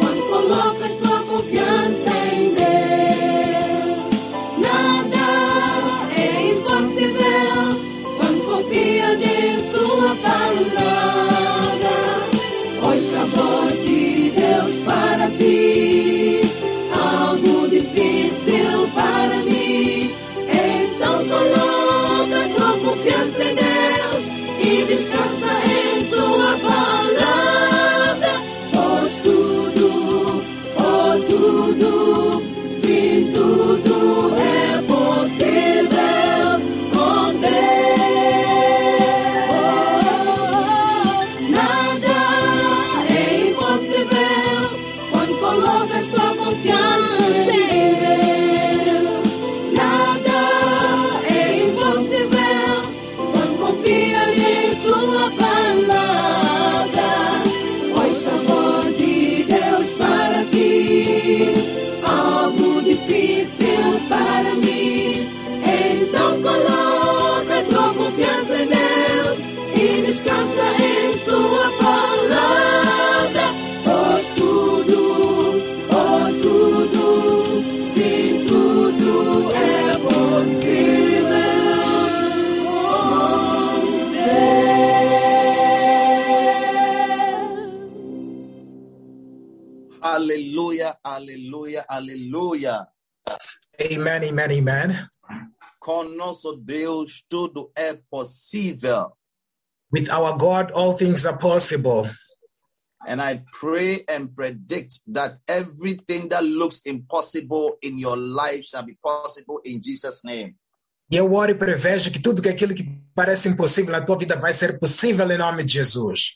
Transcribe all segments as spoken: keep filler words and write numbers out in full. Quando colocas tua confiança em Deus, nada é impossível. Quando confias em Sua palavra, ouça a voz de Deus para ti. Algo difícil para mim, então coloca tua confiança em Deus e descansa em Sua palavra. Hallelujah, hallelujah, hallelujah. Amen, amen, amen. Com nosso Deus tudo é possível. With our God all things are possible. And I pray and predict that everything that looks impossible in your life shall be possible in Jesus' name. E eu oro e prevejo que tudo que aquilo que parece impossível na tua vida vai ser possível em nome de Jesus.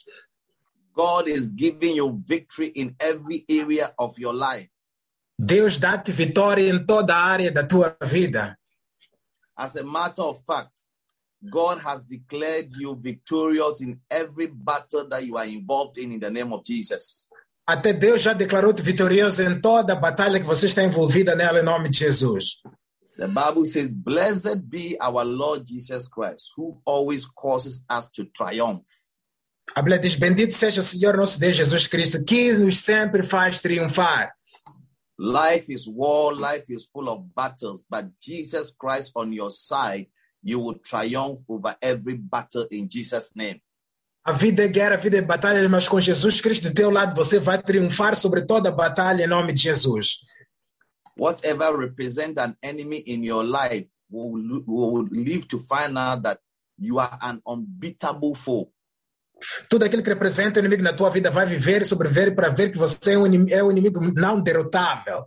God is giving you victory in every area of your life. Deus dá-te vitória em toda a área da tua vida. As a matter of fact, God has declared you victorious in every battle that you are involved in in the name of Jesus. Até Deus já declarou-te vitorioso em toda a batalha que você está envolvida nela em nome de Jesus. The Bible says, "Blessed be our Lord Jesus Christ, who always causes us to triumph." A Bíblia diz, bendito seja o Senhor nosso Deus Jesus Cristo, que nos sempre faz triunfar. Life is war, life is full of battles, but Jesus Christ on your side, you will triumph over every battle in Jesus' name. A vida é guerra, a vida é batalha, mas com Jesus Cristo do teu lado, você vai triunfar sobre toda batalha em nome de Jesus. Whatever represents an enemy in your life, we will live to find out that you are an unbeatable foe. Tudo aquilo que representa o inimigo na tua vida vai viver e sobreviver para ver que você é um inimigo não derrotável.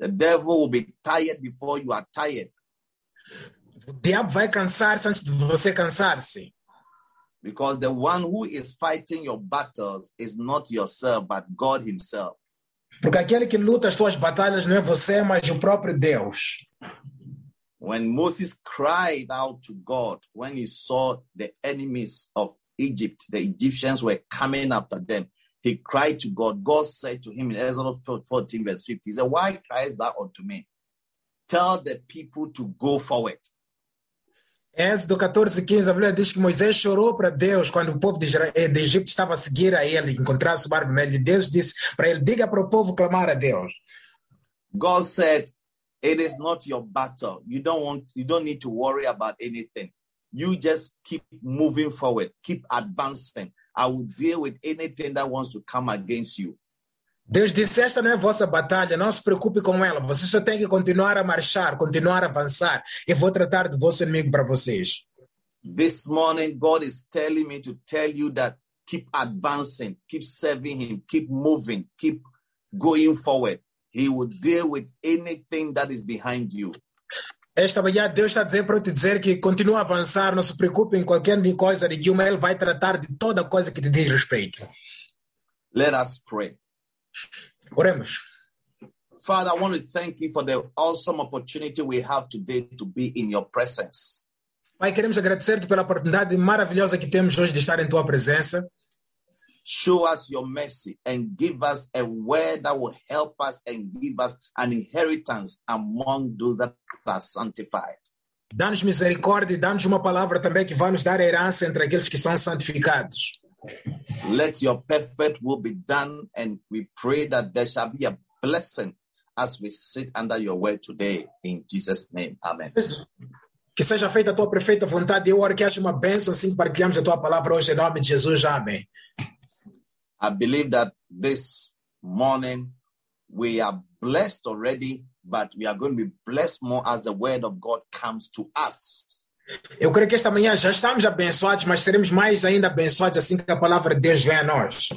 The devil will be tired before you are tired. O diabo vai cansar-se antes de você cansar-se. Because the one who is fighting your battles is not yourself, but God himself. Porque aquele que luta as tuas batalhas não é você, mas o próprio Deus. When Moses cried out to God, when he saw the enemies of Egypt, the Egyptians were coming after them, he cried to God. God said to him in Exodus fourteen, verse fifty, he said, "Why criest thou unto me? Tell the people to go forward." Êxodo fourteen, fifteen, a Bíblia diz que Moisés chorou para Deus quando o povo de Egito estava a seguir a ele, encontrava-se o barco nele. Deus disse para ele, diga para o povo clamar a Deus. God said, "It is not your battle. You don't want, you don't need to worry about anything. You just keep moving forward, keep advancing. I will deal with anything that wants to come against you." Deus disse, esta não é vossa batalha, não se preocupe com ela. Você só tem que continuar a marchar, continuar a avançar. Eu vou tratar do vosso inimigo para vocês. This morning, God is telling me to tell you that keep advancing, keep serving him, keep moving, keep going forward. He will deal with anything that is behind you. Esta manhã Deus está a dizer para eu te dizer que continua a avançar, não se preocupe em qualquer coisa de que o Ele vai tratar de toda coisa que te diz respeito. Let us pray. Oremos. Father, I want to thank you for the awesome opportunity we have today to be in your presence. Pai, queremos agradecer-te pela oportunidade maravilhosa que temos hoje de estar em tua presença. Show us your mercy and give us a word that will help us and give us an inheritance among those that are sanctified. Dá-nos misericórdia e dá-nos uma palavra também que vai nos dar a herança entre aqueles que são santificados. Let your perfect will be done, and we pray that there shall be a blessing as we sit under your word today. In Jesus' name, amen. Que seja feita a tua perfeita vontade. Eu oro que haja uma bênção assim partilhamos a tua palavra hoje em nome de Jesus. Amém. I believe that this morning we are blessed already, but we are going to be blessed more as the word of God comes to us. Eu creio que esta manhã já estamos abençoados, mas seremos mais ainda abençoados assim que a palavra de Deus vem a nós.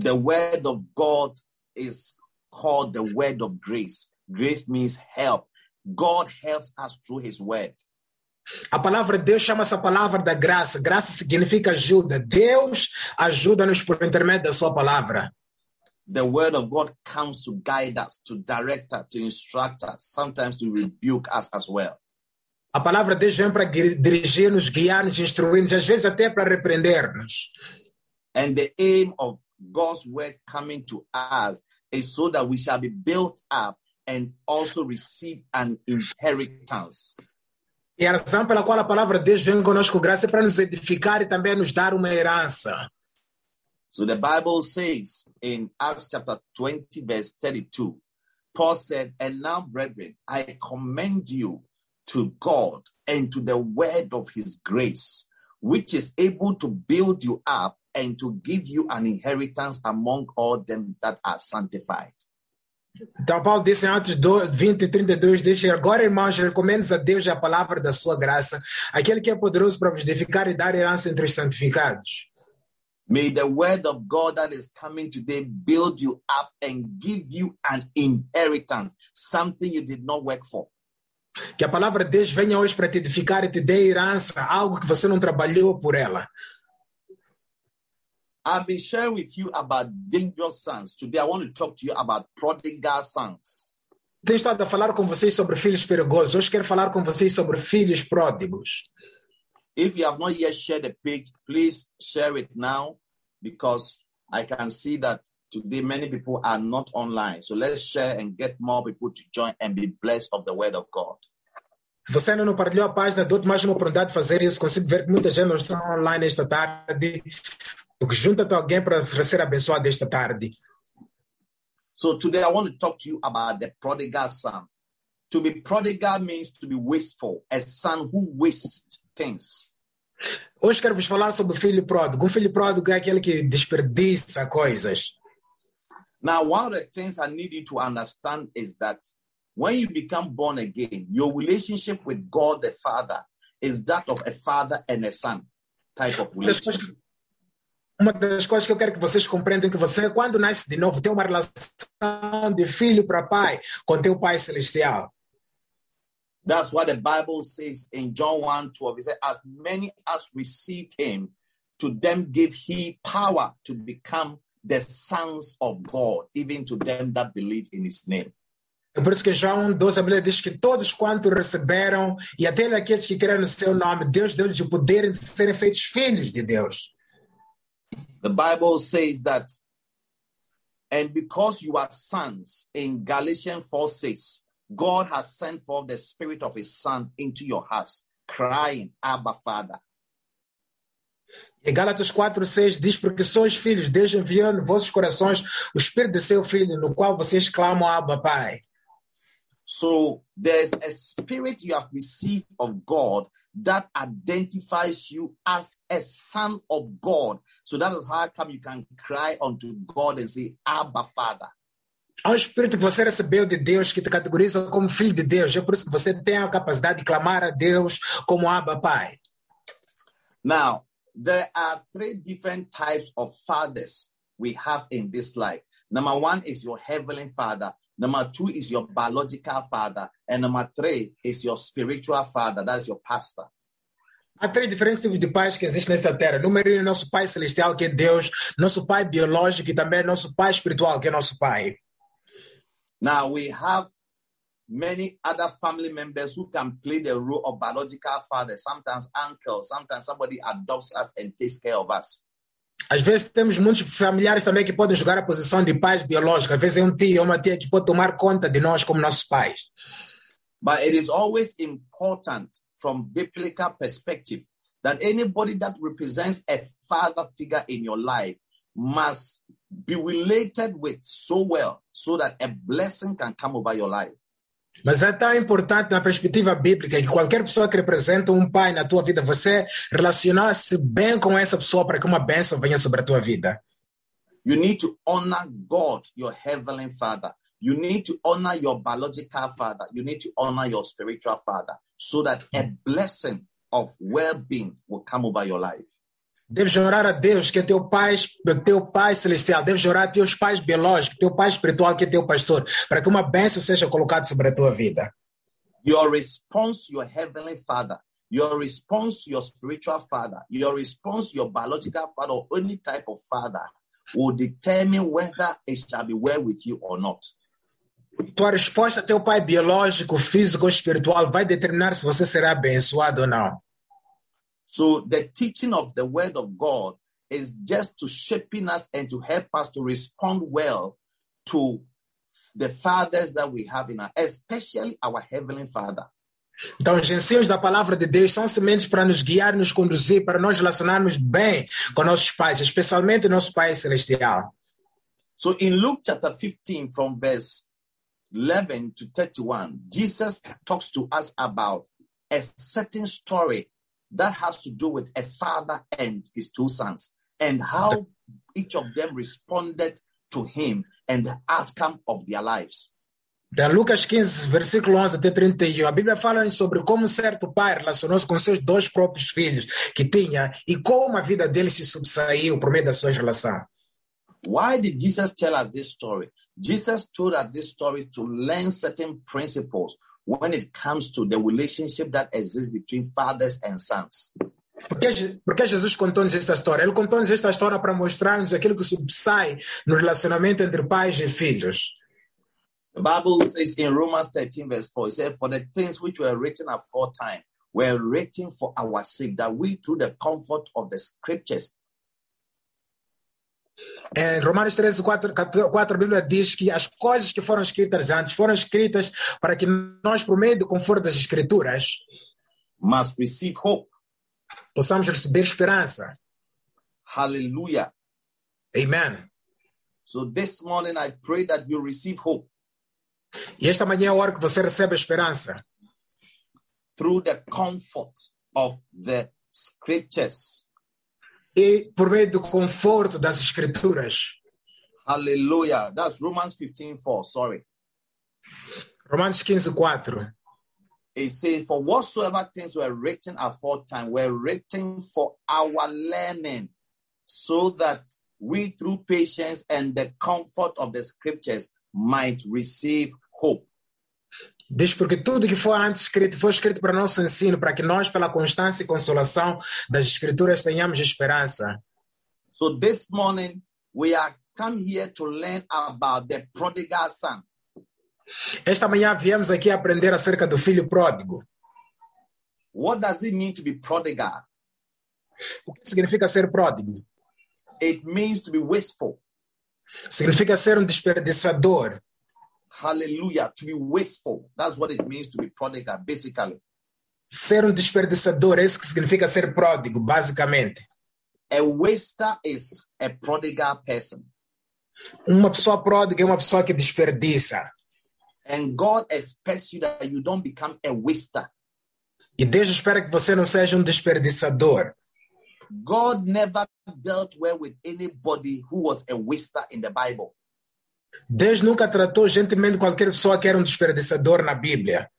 The word of God is called the word of grace. Grace means help. God helps us through his word. A palavra de Deus chama essa palavra da graça. Graça significa ajuda. Deus ajuda-nos por intermédio da sua palavra. The word of God comes to guide us, to direct us, to instruct us, sometimes to rebuke us as well. A palavra de Deus vem para dirigir-nos, guiar-nos, instruir-nos, às vezes até para repreender-nos. And the aim of God's word coming to us is so that we shall be built up and also receive an inheritance. E a razão pela qual a palavra de Deus vem conosco, graça, é para nos edificar e também nos dar uma herança. So the Bible says in Acts chapter twenty, verse thirty-two, Paul said, "And now, brethren, I commend you to God and to the word of his grace, which is able to build you up and to give you an inheritance among all them that are sanctified." Então, Paulo disse em Atos vinte, trinta e dois, diz: "Agora, irmãos, recomendo-vos a Deus e a palavra da sua graça, aquele que é poderoso para vos edificar e dar herança entre os santificados." May the word of God that is coming today build you up and give you an inheritance, something you did not work for. Que a palavra de Deus venha hoje para te edificar e te dê herança, algo que você não trabalhou por ela. I've been sharing with you about dangerous sons. Today I want to talk to you about prodigal sons. Tenho estado a falar com vocês sobre filhos perigosos. Hoje quero falar com vocês sobre filhos pródigos. If you have not yet shared the page, please share it now, because I can see that today many people are not online. So let's share and get more people to join and be blessed of the word of God. Se você ainda não partilhou a página, dou-te mais uma oportunidade de fazer isso. Consigo ver que muita gente não está online esta tarde. Junta-te alguém para ser abençoado esta tarde. So today I want to talk to you about the prodigal son. To be prodigal means to be wasteful, a son who wastes things. Hoje quero vos falar sobre o filho pródigo. O filho pródigo é aquele que desperdiça coisas. Now, one of the things I need you to understand is that when you become born again, your relationship with God the Father is that of a father and a son type of relationship. Uma das coisas que eu quero que vocês compreendam que você, quando nasce de novo, tem uma relação de filho para pai com teu Pai Celestial. That's what the Bible says in John one twelve. It says, "As many as received him, to them gave he power to become the sons of God, even to them that believe in his name." É por isso que João doze, a Bíblia diz que todos quanto receberam, e até aqueles que creram no seu nome, Deus deu-lhes o poder de serem feitos filhos de Deus. The Bible says that, "And because you are sons," in Galatians four six, "God has sent forth the Spirit of His Son into your hearts, crying, 'Abba, Father.'" E Gálatas quatro seis diz: "Porque sois filhos, Deus enviou em vossos corações o Espírito do seu Filho, no qual vocês clamam, 'Abba, Pai.'" So there's a spirit you have received of God that identifies you as a son of God. So that is how come you can cry unto God and say, "Abba, Father." Há um espírito que você recebeu de Deus que te categoriza como filho de Deus. É por isso que você tem a capacidade de clamar a Deus como Abba, Pai. Now, there are three different types of fathers we have in this life. Number one is your heavenly father. Number two is your biological father. And number three is your spiritual father. That is your pastor. Há três diferentes tipos de pais que existem nessa terra. Número um é nosso pai celestial, que é Deus. Nosso pai biológico e também nosso pai espiritual, que é nosso pai. Now we have many other family members who can play the role of biological father. Sometimes uncle, sometimes somebody adopts us and takes care of us. Às vezes temos muitos familiares também que podem jogar a posição de pais biológicos. Às vezes é um tio ou uma tia que pode tomar conta de nós como nossos pais. But it is always important from biblical perspective that anybody that represents a father figure in your life must be related with so well so that a blessing can come over your life. Mas é tão importante na perspectiva bíblica que qualquer pessoa que representa um pai na tua vida, você relacionar-se bem com essa pessoa para que uma bênção venha sobre a tua vida. You need to honor God, your heavenly father. You need to honor your biological father. You need to honor your spiritual father so that a blessing of well-being will come over your life. Deves orar a Deus, que é teu pai, teu pai celestial. Deves orar a teus pais biológicos, teu pai espiritual, que é teu pastor, para que uma bênção seja colocada sobre a tua vida. Your response to your heavenly father, your response to your spiritual father, your response to your biological father or any type of father will determine whether it shall be well with you or not. Tua resposta a teu pai biológico, físico ou espiritual vai determinar se você será abençoado ou não. So the teaching of the word of God is just to shaping us and to help us to respond well to the fathers that we have in us, especially our heavenly father. Então, os ensinos da palavra de Deus são sementes para nos guiar, nos conduzir, para nós relacionarmos bem com nossos pais, especialmente nosso Pai Celestial. So in Luke chapter fifteen, from verse eleven to thirty-one, Jesus talks to us about a certain story that has to do with a father and his two sons and how each of them responded to him and the outcome of their lives. Da Lucas quinze, versículo onze até thirty-one, a Bíblia fala sobre como certo pai relacionou-se com seus dois próprios filhos que tinha e como a vida deles se subsaiu por meio da sua relação. Why did Jesus tell us this story? Jesus told us this story to learn certain principles when it comes to the relationship that exists between fathers and sons. Porque Jesus contou-nos esta história? Ele contou-nos esta história para mostrar-nos aquilo que subsai no relacionamento entre pais e filhos. The Bible says in Romans thirteen verse four, it says, "For the things which were written aforetime were written for our sake, that we through the comfort of the scriptures." Em Romanos thirteen, four, four, a Bíblia diz que as coisas que foram escritas antes foram escritas para que nós, por meio do conforto das Escrituras, must receive hope. Possamos receber esperança. Hallelujah. Amen. So this morning I pray that you receive hope. E esta manhã é a hora que você recebe a esperança. Through the comfort of the Scriptures. E por meio do conforto das Escrituras. Hallelujah. That's Romans fifteen four. Sorry. Romanos fifteen four. It says, "For whatsoever things were written aforetime were written for our learning, so that we through patience and the comfort of the Scriptures might receive hope." Diz porque tudo que foi antes escrito foi escrito para nosso ensino, para que nós, pela constância e consolação das Escrituras, tenhamos esperança. So this morning we are come here to learn about the prodigal son. Esta manhã viemos aqui aprender acerca do filho pródigo. What does it mean to be prodigal? O que significa ser pródigo? It means to be wasteful. Significa ser um desperdiçador. Hallelujah. To be wasteful. That's what it means to be prodigal, basically. Ser um desperdiçador, é isso que significa ser pródigo, basicamente. A waster is a prodigal person. Uma pessoa pródiga é uma pessoa que desperdiça. And God expects you that you don't become a waster. E Deus espera que você não seja um desperdiçador. God never dealt well with anybody who was a waster in the Bible. Deus nunca tratou gentilmente qualquer pessoa que era um desperdiçador na Bíblia.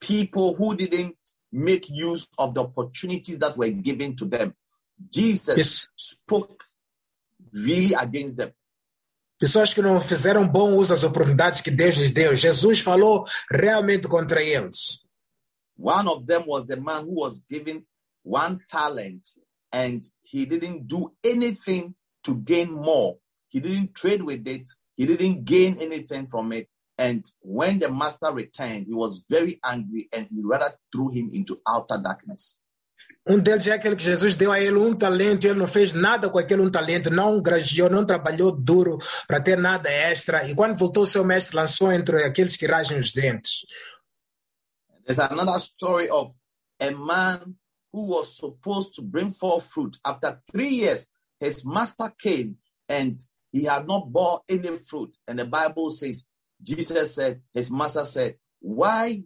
People who didn't make use of the opportunities that were given to them. Jesus Isso. spoke really against them. Pessoas que não fizeram bom uso das oportunidades que Deus lhes deu. Jesus falou realmente contra eles. One of them was the man who was given one talent and he didn't do anything to gain more. He didn't trade with it. He didn't gain anything from it. And when the master returned, he was very angry and he rather threw him into outer darkness. Um deles é aquele que Jesus deu a ele um talento e ele não fez nada com aquele um talento, não gragiou, não trabalhou duro para ter nada extra. E quando voltou, seu mestre lançou entre aqueles que rangem os dentes. There's another story of a man who was supposed to bring forth fruit. After three years, his master came and he had not bore any fruit. And the Bible says, Jesus said, his master said, why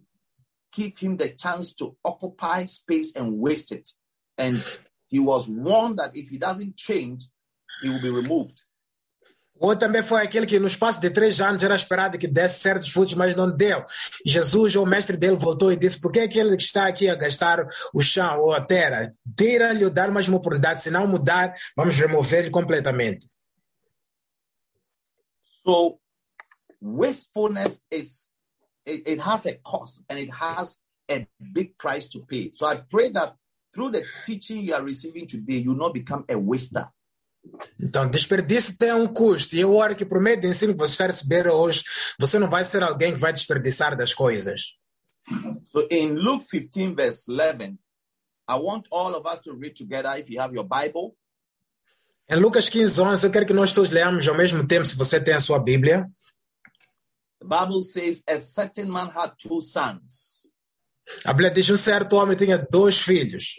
give him the chance to occupy space and waste it? And he was warned that if he doesn't change, he will be removed. Ou também foi aquele que no espaço de três anos era esperado que desse certos frutos, mas não deu. Jesus, o mestre dele, voltou e disse, por que é aquele que está aqui a gastar o chão ou a terra? Tira-lhe ou dar mais uma oportunidade, se não mudar, vamos remover-lhe completamente. So, wastefulness is, it, it has a cost and it has a big price to pay. So I pray that through the teaching you are receiving today, you will not become a waster. Então, desperdício tem um custo. E eu oro que por meio do ensino que você vai receber hoje, você não vai ser alguém que vai desperdiçar das coisas. So in Luke fifteen, verse eleven, I want all of us to read together if you have your Bible. Em Lucas quinze, onze, eu quero que nós todos leamos ao mesmo tempo, se você tem a sua Bíblia. The Bible says, a certain man had two sons. A Bíblia diz, um certo homem tinha dois filhos.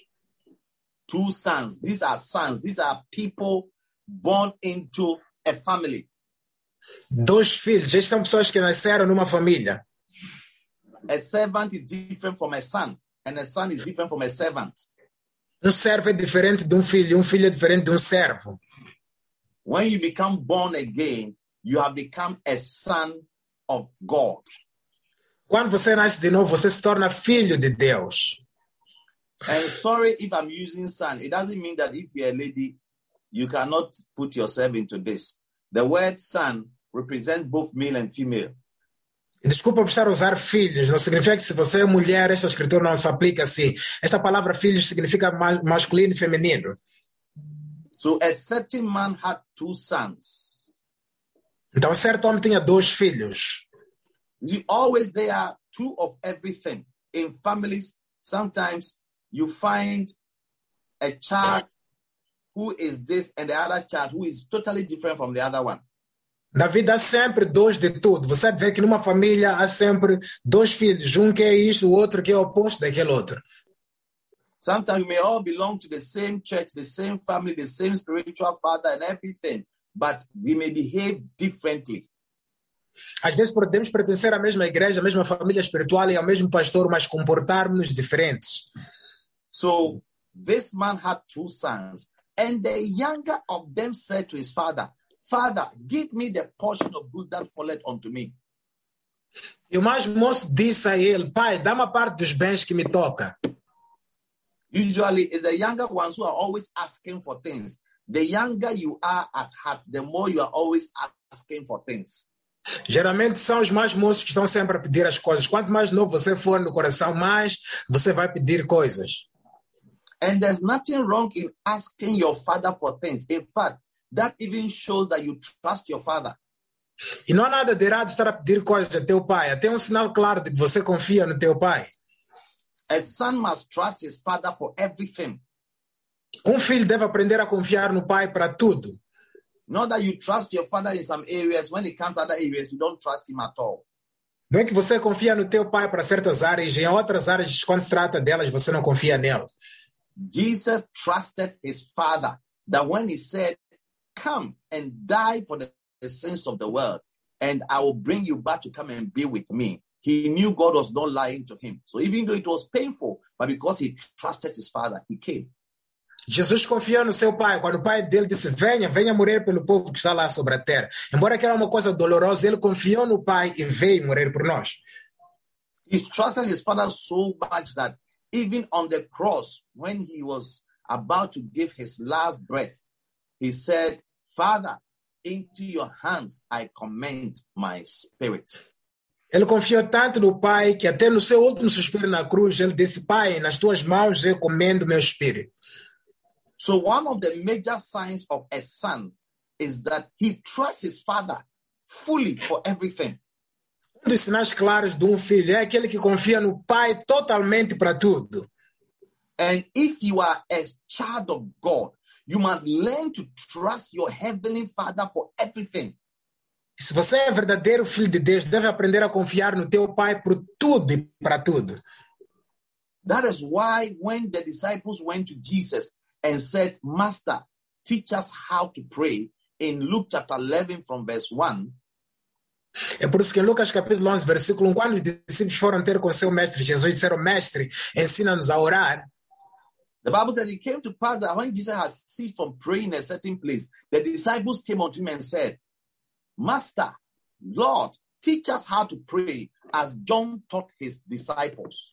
Two sons. These are sons. These are people born into a family. Dois filhos. Estes são pessoas que nasceram numa família. A servant is different from a son, and a son is different from a servant. Um servo é diferente de um filho, um filho é diferente de um servo. When you become born again, you have become a son of God. Quando você nasce de novo, você se torna filho de Deus. And sorry if I'm using son. It doesn't mean that if you're a lady, you cannot put yourself into this. The word son represents both male and female. Desculpa por estar a usar filhos. Não significa que se você é mulher, esta escritura não se aplica assim. Esta palavra filhos significa masculino e feminino. So a certain man had two sons. Então, um certo homem tinha dois filhos. You always there are two of everything. In families, sometimes you find a child who is this and the other child who is totally different from the other one. Na vida há sempre dois de tudo. Você vê que numa família há sempre dois filhos. Um que é isso, o outro que é o oposto daquele outro. Sometimes you may all belong to the same church, the same family, the same spiritual father and everything, but we may behave differently. Às vezes podemos pertencer à mesma igreja, à mesma família espiritual e ao mesmo pastor, mas comportarmos-nos diferentes. So this man had two sons, and the younger of them said to his father, Father, give me the portion of good that falleth unto me. E o mais moço disse a ele, Pai, dá-me a parte dos bens que me toca. Usually, it's the younger ones who are always asking for things. The younger you are at heart, the more you are always asking for things. Geralmente são os mais moços que estão sempre a pedir as coisas. Quanto mais novo você for no coração, mais você vai pedir coisas. And there's nothing wrong in asking your father for things. In fact, that even shows that you trust your father. E não há nada de errado estar a pedir coisas a teu pai. Até um sinal claro de que você confia no teu pai. A son must trust his father for everything. Um filho deve aprender a confiar no pai para tudo. Not that you trust your father in some areas. When it comes to other areas, you don't trust him at all. Não é que você confia no teu pai para certas áreas, e em outras áreas, quando se trata delas, você não confia nele. Jesus trusted his father that when he said, come and die for the, the sins of the world, and I will bring you back to come and be with me. He knew God was not lying to him. So even though it was painful, but because he trusted his father, he came. Jesus confiou no seu pai, quando o pai dele disse, venha, venha morrer pelo povo que está lá sobre a terra. Embora que era uma coisa dolorosa, ele confiou no pai e veio morrer por nós. He trusted his father so much that even on the cross, when he was about to give his last breath, he said, Father, Into your hands I commend my spirit. Ele confiou tanto no Pai que até no seu último suspiro na cruz, ele disse, Pai, nas tuas mãos eu comendo meu espírito. So one of the major signs of a son is that he trusts his father fully for everything. Um dos sinais claros de um filho é aquele que confia no Pai totalmente para tudo. And if you are a child of God, you must learn to trust your heavenly Father for everything. Se você é verdadeiro filho de Deus, deve aprender a confiar no teu Pai por tudo e para tudo. That is why when the disciples went to Jesus and said, Master, teach us how to pray, in Luke chapter eleven from verse one. É por isso que em Lucas capítulo onze, versículo um, quando os discípulos foram ter com seu mestre Jesus, disseram, Mestre, ensina-nos a orar. The Bible said it came to pass that when Jesus had ceased from praying in a certain place, the disciples came unto him and said, Master, Lord, teach us how to pray, as John taught his disciples.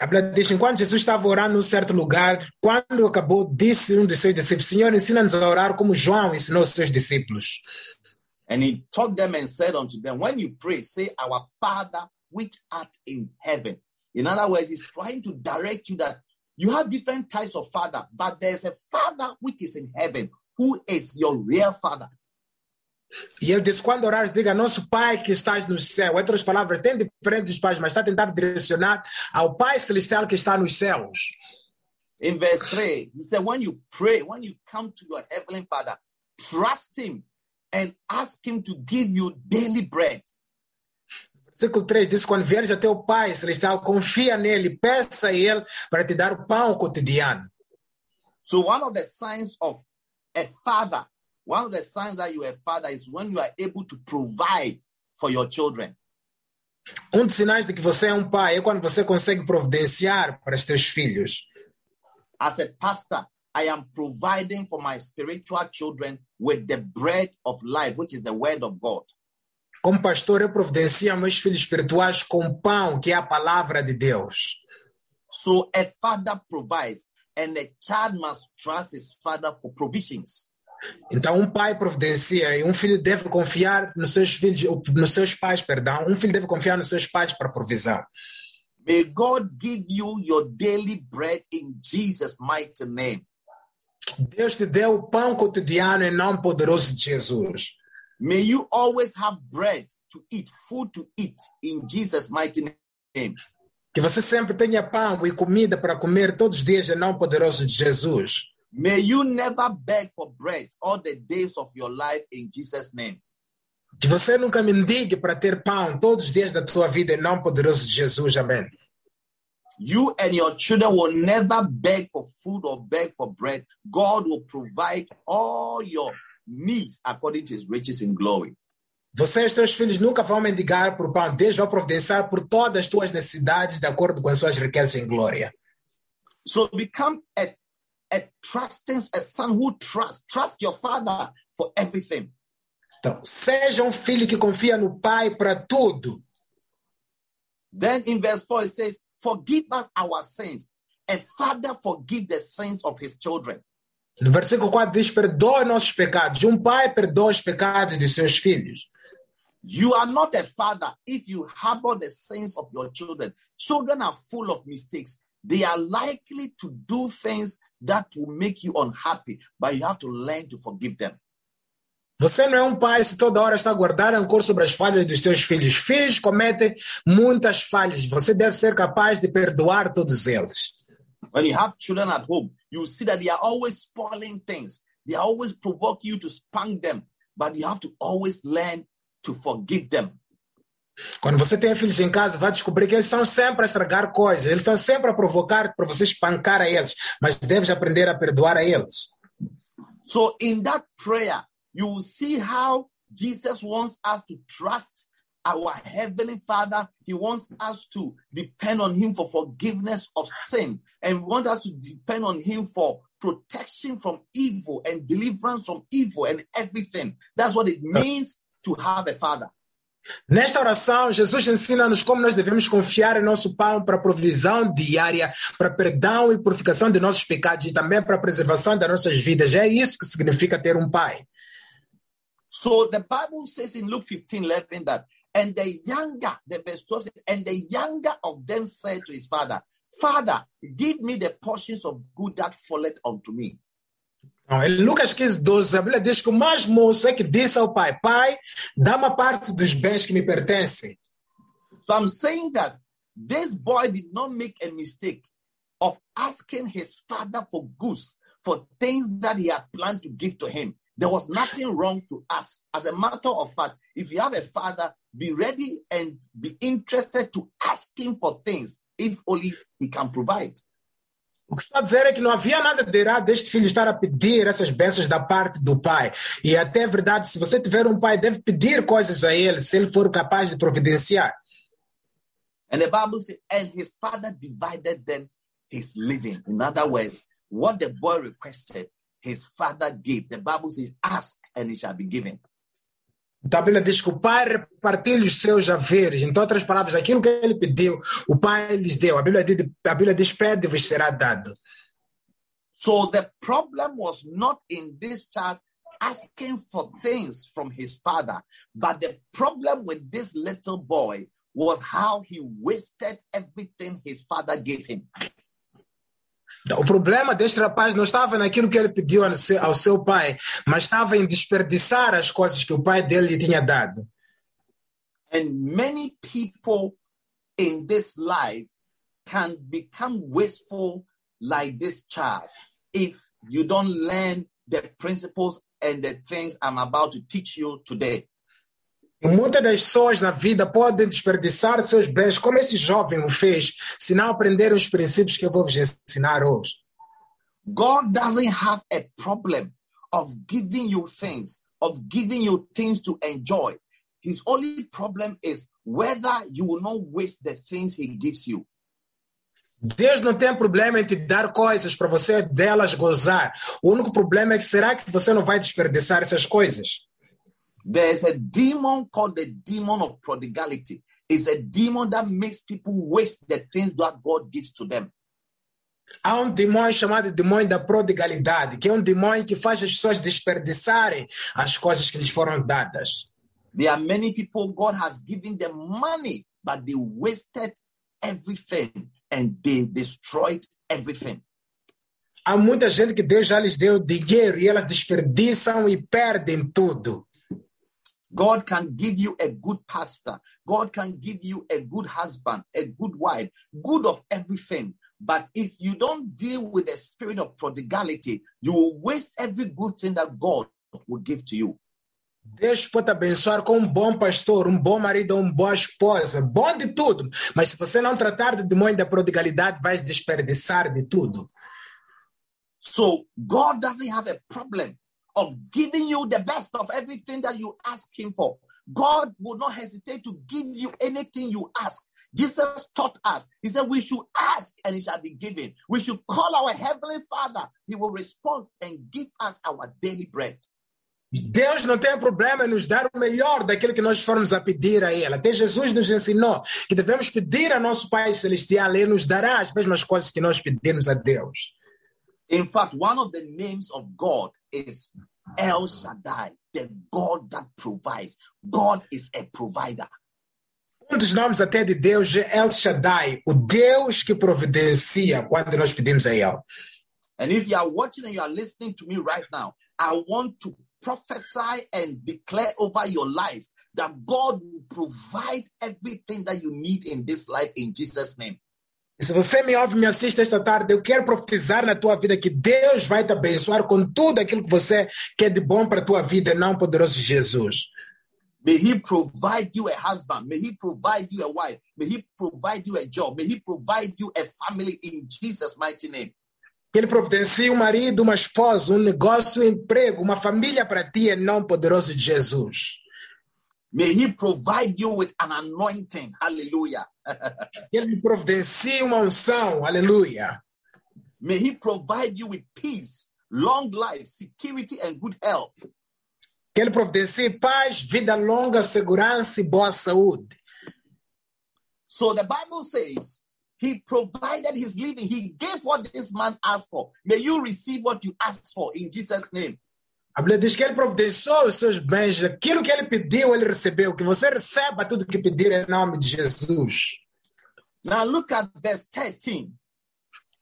A Bíblia diz, enquanto Jesus estava orando num certo lugar, quando acabou, disse um dos seus discípulos, Senhor, ensina-nos a orar como João ensinou seus discípulos. And he taught them and said unto them, when you pray, say, Our Father, which art in heaven. In other words, he's trying to direct you that you have different types of father, but there's a father which is in heaven, who is your real father. E ele disse, quando orares, diga, nosso Pai que estás no céu. Em outras palavras, tem diferentes pais, mas está tentando direcionar ao Pai Celestial que está nos céus. In verse three, he said, when you pray, when you come to your heavenly Father, trust him and ask him to give you daily bread. Versículo três diz, quando vieres até o Pai Celestial, confia nele, peça a ele para te dar o pão cotidiano. So one of the signs of a father, one of the signs that you are a father is when you are able to provide for your children. Um dos sinais de que você é um pai é quando você consegue providenciar para os teus filhos. As a pastor, I am providing for my spiritual children with the bread of life, which is the word of God. Como pastor, eu providencio meus filhos espirituais com pão, que é a palavra de Deus. So a father provides, and the child must trust his father for provisions. Então um pai providencia e um filho deve confiar nos seus filhos, nos seus pais, perdão, um filho deve confiar nos seus pais para provisar. May God give you your daily bread in Jesus' mighty name. Deus te dê o pão cotidiano em nome poderoso de Jesus. May you always have bread to eat, food to eat in Jesus' mighty name. Que você sempre tenha pão e comida para comer todos os dias em nome poderoso de Jesus. May you never beg for bread all the days of your life in Jesus' name. Que você nunca mendigue para ter pão todos os dias da tua vida em nome poderoso de Jesus. Amém. You and your children will never beg for food or beg for bread. God will provide all your needs according to his riches in glory. Você e os teus filhos nunca vão mendigar por pão. Deus vai providenciar por todas as tuas necessidades de acordo com as suas riquezas em glória. So become a A trusting a son who trusts. Trust your father for everything. Então, seja um filho que confia no Pai para tudo. Then in verse four it says, forgive us our sins. A father forgives the sins of his children. No versículo quatro diz, perdoa nossos pecados. Um pai perdoa os pecados de seus filhos. You are not a father if you harbor the sins of your children. Children are full of mistakes. They are likely to do things that will make you unhappy, but you have to learn to forgive them. Você não é um pai se toda hora está a guardar rancor sobre as falhas dos seus filhos. Filhos cometem muitas falhas. Você deve ser capaz de perdoar todos eles. When you have children at home, you see that they are always spoiling things. They always provoke you to spank them, but you have to always learn to forgive them. Quando você tem filhos em casa, vai descobrir que eles estão sempre a estragar coisas. Eles estão sempre a provocar para você espancar a eles. Mas deves aprender a perdoar a eles. So in that prayer, you will see how Jesus wants us to trust our Heavenly Father. He wants us to depend on Him for forgiveness of sin. And wants us to depend on Him for protection from evil and deliverance from evil and everything. That's what it means to have a father. Nesta oração, Jesus ensina-nos como nós devemos confiar em nosso pão para provisão diária, para perdão e purificação de nossos pecados e também para a preservação das nossas vidas. É isso que significa ter um pai. So the Bible says in Luke fifteen eleven that, and the younger, the verse twelve says, and the younger of them said to his father, Father, give me the portions of good that falleth unto me. Lucas quinze, doze, a Bíblia diz que o mais moço é que disse ao pai, Pai, dá-me a parte dos bens que me pertencem. So I'm saying that this boy did not make a mistake of asking his father for goods, for things that he had planned to give to him. There was nothing wrong to ask. As a matter of fact, if you have a father, be ready and be interested to ask him for things, if only he can provide. O que está a dizer é que não havia nada de errado deste filho estar a pedir essas bênçãos da parte do pai. E até é verdade, se você tiver um pai, deve pedir coisas a ele, se ele for capaz de providenciar. And the Bible says, and his father divided them his living. In other words, what the boy requested, his father gave. The Bible says, ask and it shall be given. Então a Bíblia diz que o pai repartiu os seus haveres. Em outras palavras, aquilo que ele pediu, o pai lhes deu. A Bíblia diz, a Bíblia diz pede-vos será dado. So the problem was not in this child asking for things from his father, but the problem with this little boy was how he wasted everything his father gave him. O problema deste rapaz não estava naquilo que ele pediu ao seu, ao seu pai, mas estava em desperdiçar as coisas que o pai dele lhe tinha dado. And many people in this life can become wasteful like this child if you don't learn the principles and the things I'm about to teach you today. E muitas das pessoas na vida podem desperdiçar seus bens, como esse jovem o fez, se não aprenderem os princípios que eu vou vos ensinar hoje. God doesn't have a problem of giving you things, of giving you things to enjoy. His only problem is whether you will not waste the things he gives you. Deus não tem problema em te dar coisas para você delas gozar. O único problema é que será que você não vai desperdiçar essas coisas? There's a demon called the demon of prodigality. It's a demon that makes people waste the things that God gives to them. Há um demônio chamado demônio da prodigalidade, que é um demônio que faz as pessoas desperdiçarem as coisas que lhes foram dadas. There are many people God has given them money, but they wasted everything and they destroyed everything. Há muita gente que Deus já lhes deu dinheiro e elas desperdiçam e perdem tudo. God can give you a good pastor. God can give you a good husband, a good wife, good of everything. But if you don't deal with the spirit of prodigality, you will waste every good thing that God will give to you. Deus pode abençoar com um bom pastor, um bom marido, uma boa esposa, bom de tudo. Mas se você não tratar do demônio da prodigalidade, vai desperdiçar de tudo. So God doesn't have a problem of giving you the best of everything that you ask him for. God will not hesitate to give you anything you ask. Jesus taught us. He said we should ask and it shall be given. We should call our heavenly Father. He will respond and give us our daily bread. Deus não tem problema em nos dar o melhor daquilo que nós formos a pedir a Ele. Até Jesus nos ensinou que devemos pedir a nosso Pai Celestial e Ele nos dará as mesmas coisas que nós pedimos a Deus. In fact, one of the names of God is El Shaddai, the God that provides. God is a provider. Um dos nomes até de Deus é El Shaddai, o Deus que providencia quando nós pedimos a Ele. And if you are watching and you are listening to me right now, I want to prophesy and declare over your lives that God will provide everything that you need in this life in Jesus' name. Se você me ouve e me assiste esta tarde, eu quero profetizar na tua vida que Deus vai te abençoar com tudo aquilo que você quer de bom para a tua vida, não poderoso Jesus. May he provide you a husband. May he provide you a wife. May he provide you a job. May he provide you a family in Jesus' mighty name. Que ele providencie um marido, uma esposa, um negócio, um emprego, uma família para ti, em nome poderoso de Jesus. May he provide you with an anointing. Hallelujah. Ele providencie uma unção. Hallelujah. May he provide you with peace, long life, security, and good health. Ele providencie paz, vida longa, segurança e boa saúde. So the Bible says, he provided his living. He gave what this man asked for. May you receive what you asked for in Jesus' name. A Bíblia diz que ele providenciou os seus bens. Aquilo que ele pediu, ele recebeu. Que você receba tudo que pedir em nome de Jesus. Now look at verse thirteen.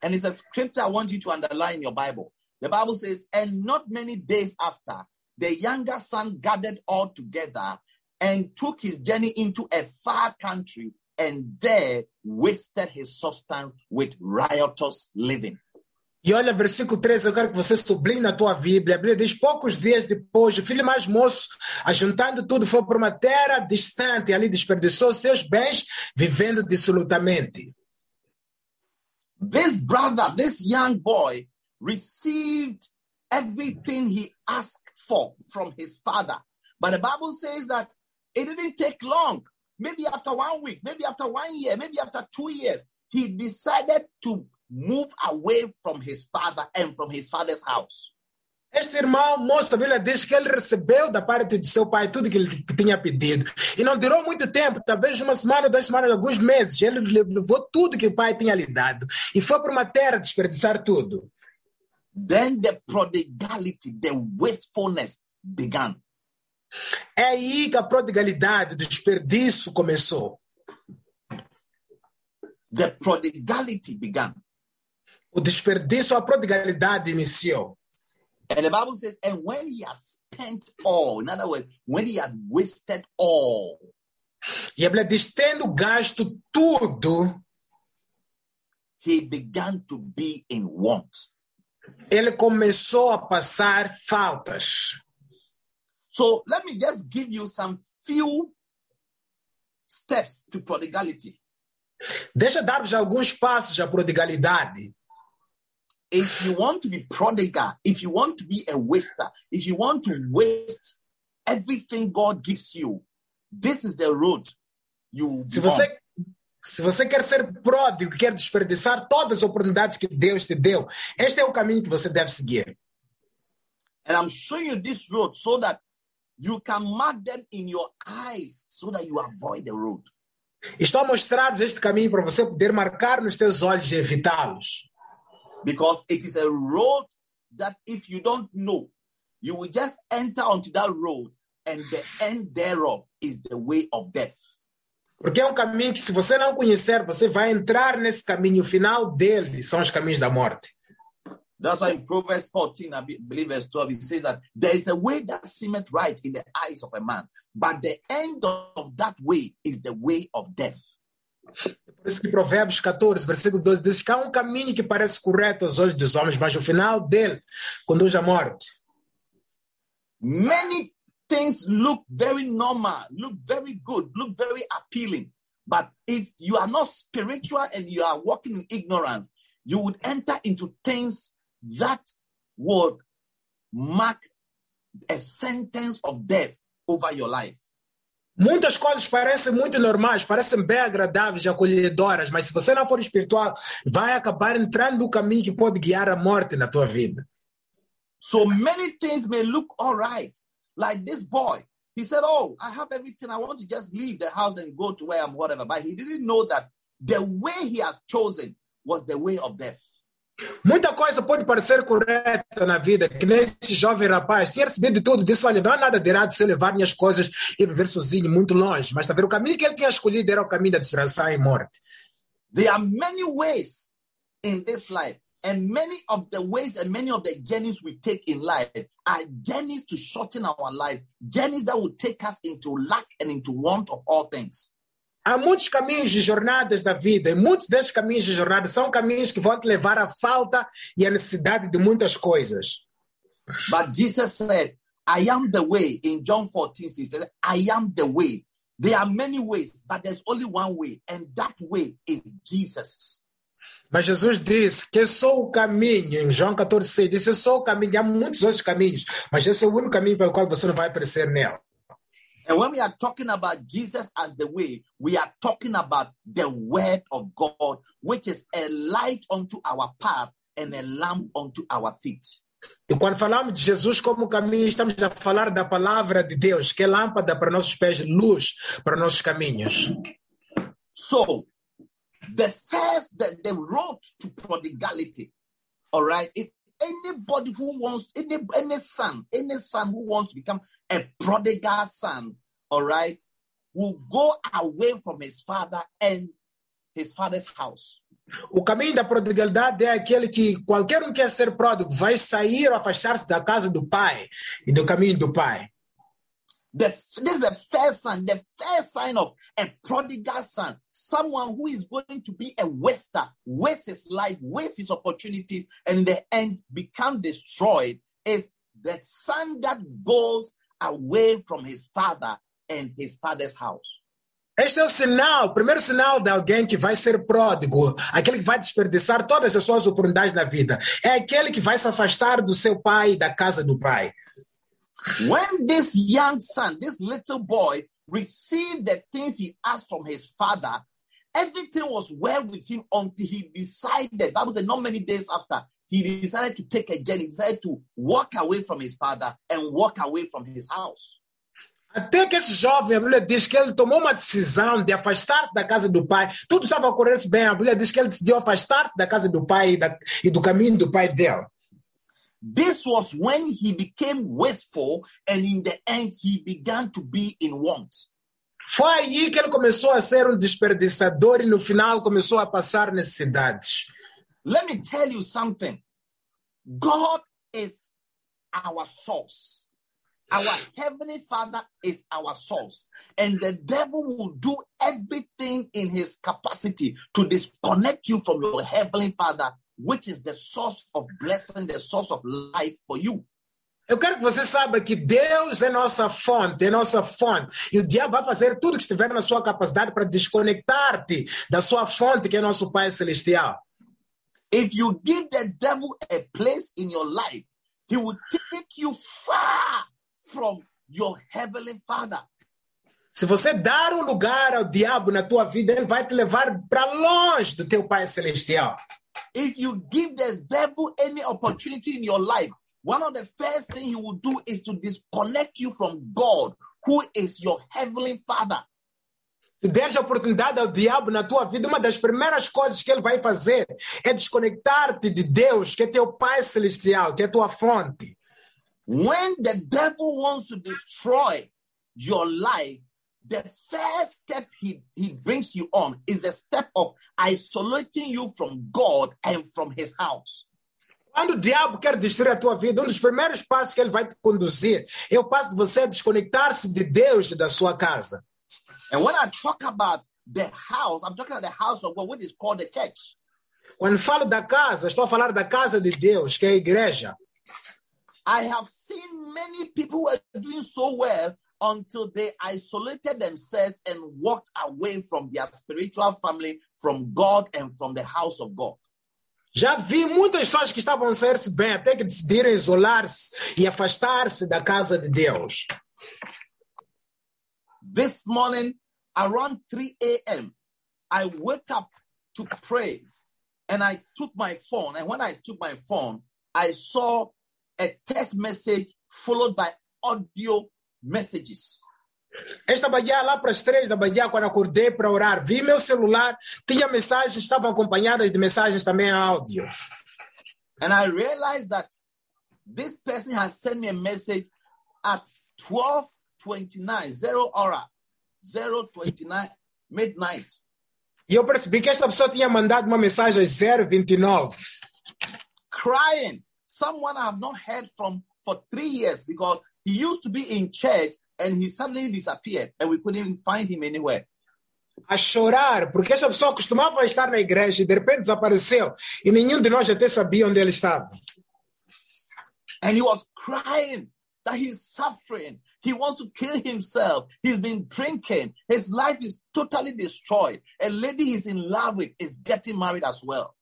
And it's a scripture I want you to underline in your Bible. The Bible says, and not many days after, the younger son gathered all together and took his journey into a far country and there wasted his substance with riotous living. E olha, versículo treze, eu quero que você sublinhe na tua Bíblia. A Bíblia diz, poucos dias depois, o filho mais moço, ajuntando tudo, foi para uma terra distante, e ali desperdiçou seus bens, vivendo dissolutamente. This brother, this young boy, received everything he asked for from his father. But the Bible says that it didn't take long. Maybe after one week, maybe after one year, maybe after two years, he decided to move away from his father and from his father's house. Este irmão, moço, a Bíblia diz que ele recebeu da parte de seu pai tudo que ele tinha pedido. E não durou muito tempo, talvez uma semana, duas semanas, alguns meses. Ele levou tudo que o pai tinha lhe dado. E foi para uma terra desperdiçar tudo. Then the prodigality, the wastefulness began. É aí que a prodigalidade, o desperdício começou. The prodigality began. O desperdício, a prodigalidade iniciou. And the Bible says, and when he has spent all, in other words, when he had wasted all. E a Bíblia diz, tendo gasto tudo, he began to be in want. Ele começou a passar faltas. So let me just give you some few steps to prodigality. Deixa dar-vos alguns passos à prodigalidade. If you want to be prodigal, if you want to be a waster, if you want to waste everything God gives you, this is the road you se want. Você, se você quer ser pródigo, quer desperdiçar todas as oportunidades que Deus te deu, este é o caminho que você deve seguir. And I'm showing you this road so that you can mark them in your eyes so that you avoid the road. Estou a mostrar-vos este caminho para você poder marcar nos teus olhos e evitá-los. Because it is a road that if you don't know, you will just enter onto that road and the end thereof is the way of death. Porque é um caminho que se você não conhecer, você vai entrar nesse caminho. O final dele são os caminhos da morte. That's why in Proverbs fourteen, I believe verse twelve, it says that there is a way that seemeth right in the eyes of a man, but the end of that way is the way of death. Por isso que Provérbios catorze, versículo doze, diz que há um caminho que parece correto aos olhos dos homens, mas o final dele conduz à morte. Many things look very normal, look very good, look very appealing, but if you are not spiritual and you are walking in ignorance, you would enter into things that would mark a sentence of death over your life. Muitas coisas parecem muito normais, parecem bem agradáveis e acolhedoras, mas se você não for espiritual, vai acabar entrando no caminho que pode guiar a morte na tua vida. So many things may look all right, like this boy. He said, oh, I have everything. I want to just leave the house and go to where I'm, whatever. But he didn't know that the way he had chosen was the way of death. Muita coisa pode parecer correta na vida, que nem esse jovem rapaz tinha recebido tudo, disse, olha, não há nada de errado se eu levar minhas coisas e viver sozinho muito longe, mas talvez o caminho que ele tinha escolhido era o caminho da destruição e morte. There are many ways in this life, and many of the ways and many of the journeys we take in life are journeys to shorten our life, journeys that will take us into lack and into want of all things. Há muitos caminhos de jornadas da vida, e muitos desses caminhos de jornadas são caminhos que vão te levar à falta e à necessidade de muitas coisas. But Jesus said, I am the way. In John fourteen, he said, I am the way. There are many ways, but there's only one way, and that way is Jesus. Mas Jesus disse que eu sou o caminho. Em João catorze, disse, eu sou o caminho. Há muitos outros caminhos, mas esse é o único caminho pelo qual você não vai aparecer nele. And when we are talking about Jesus as the way, we are talking about the word of God, which is a light unto our path and a lamp unto our feet. E quando falamos de Jesus como caminho, estamos a falar da palavra de Deus, que é lâmpada para nossos pés, luz para nossos caminhos. So, the first, the, the road to prodigality, all right, it anybody who wants, any, any son, any son who wants to become a prodigal son, all right, will go away from his father and his father's house. O caminho da prodigalidade é aquele que qualquer um quer ser pródigo vai sair ou afastar-se da casa do pai e do caminho do pai. The, this is the first sign, the first sign of a prodigal son, someone who is going to be a waster, waste his life, waste his opportunities, and in the end become destroyed, is the son that goes away from his father and his father's house. Este é o sinal, o primeiro sinal de alguém que vai ser pródigo, aquele que vai desperdiçar todas as suas oportunidades na vida. É aquele que vai se afastar do seu pai, da casa do pai. When this young son, this little boy, received the things he asked from his father, everything was well with him until he decided, that was not many days after, he decided to take a journey, decided to walk away from his father and walk away from his house. Até que esse jovem, a Bíblia diz que ele tomou uma decisão de afastar-se da casa do pai. Tudo estava a correr bem. A Bíblia diz que ele decidiu afastar-se da casa do pai e, da, e do caminho do pai dele. This was when he became wasteful and in the end he began to be in want. Foi aí que ele começou a ser um desperdiçador e no final começou a passar necessidades. Let me tell you something. God is our source. Our Heavenly Father is our source. And the devil will do everything in his capacity to disconnect you from your Heavenly Father, which is the source of blessing, the source of life for you. Eu quero que você saiba que Deus é nossa fonte, é nossa fonte. E o diabo vai fazer tudo que estiver na sua capacidade para desconectar-te da sua fonte, que é nosso Pai Celestial. If you give the devil a place in your life, he will take you far from your Heavenly Father. Se você dar um lugar ao diabo na tua vida, ele vai te levar para longe do teu Pai Celestial. If you give the devil any opportunity in your life, one of the first things he will do is to disconnect you from God, who is your Heavenly Father. Se deres a oportunidade ao diabo na tua vida, uma das primeiras coisas que ele vai fazer é desconectar-te de Deus, que é teu Pai Celestial, que é tua fonte. When the devil wants to destroy your life, the first step he, he brings you on is the step of isolating you from God and from his house. Quando o diabo quer destruir a tua vida, um dos primeiros passos que ele vai te conduzir é o passo de você desconectar-se de Deus e da sua casa. And when I talk about the house, I'm talking about the house of God, what is called the church. Quando falo da casa, estou a falar da casa de Deus, que é a igreja. I have seen many people who are doing so well until they isolated themselves and walked away from their spiritual family, from God and from the house of God. Já vi muitas pessoas que estavam a ser-se bem até que decidiram isolar-se e afastar-se da casa de Deus. This morning, around three a.m., I woke up to pray and I took my phone. And when I took my phone, I saw a text message followed by audio messages. Esta manhã, lá para as três da manhã, quando acordei para orar, vi meu celular, tinha mensagens, estavam acompanhadas de mensagens também áudio. And I realized that this person has sent me a message at twelve twenty-nine, zero hora, zero twenty-nine, midnight. E eu percebi que esta pessoa tinha mandado uma mensagem às zero e vinte e nove. Crying. Someone I have not heard from for three years because he used to be in church and he suddenly disappeared and we couldn't find him anywhere. A chorar, porque essa pessoa costumava estar na igreja e de repente desapareceu e nenhum de nós até sabia onde ele estava. And he was crying that he's suffering. He wants to kill himself. He's been drinking. His life is totally destroyed. A lady he's in love with is getting married as well.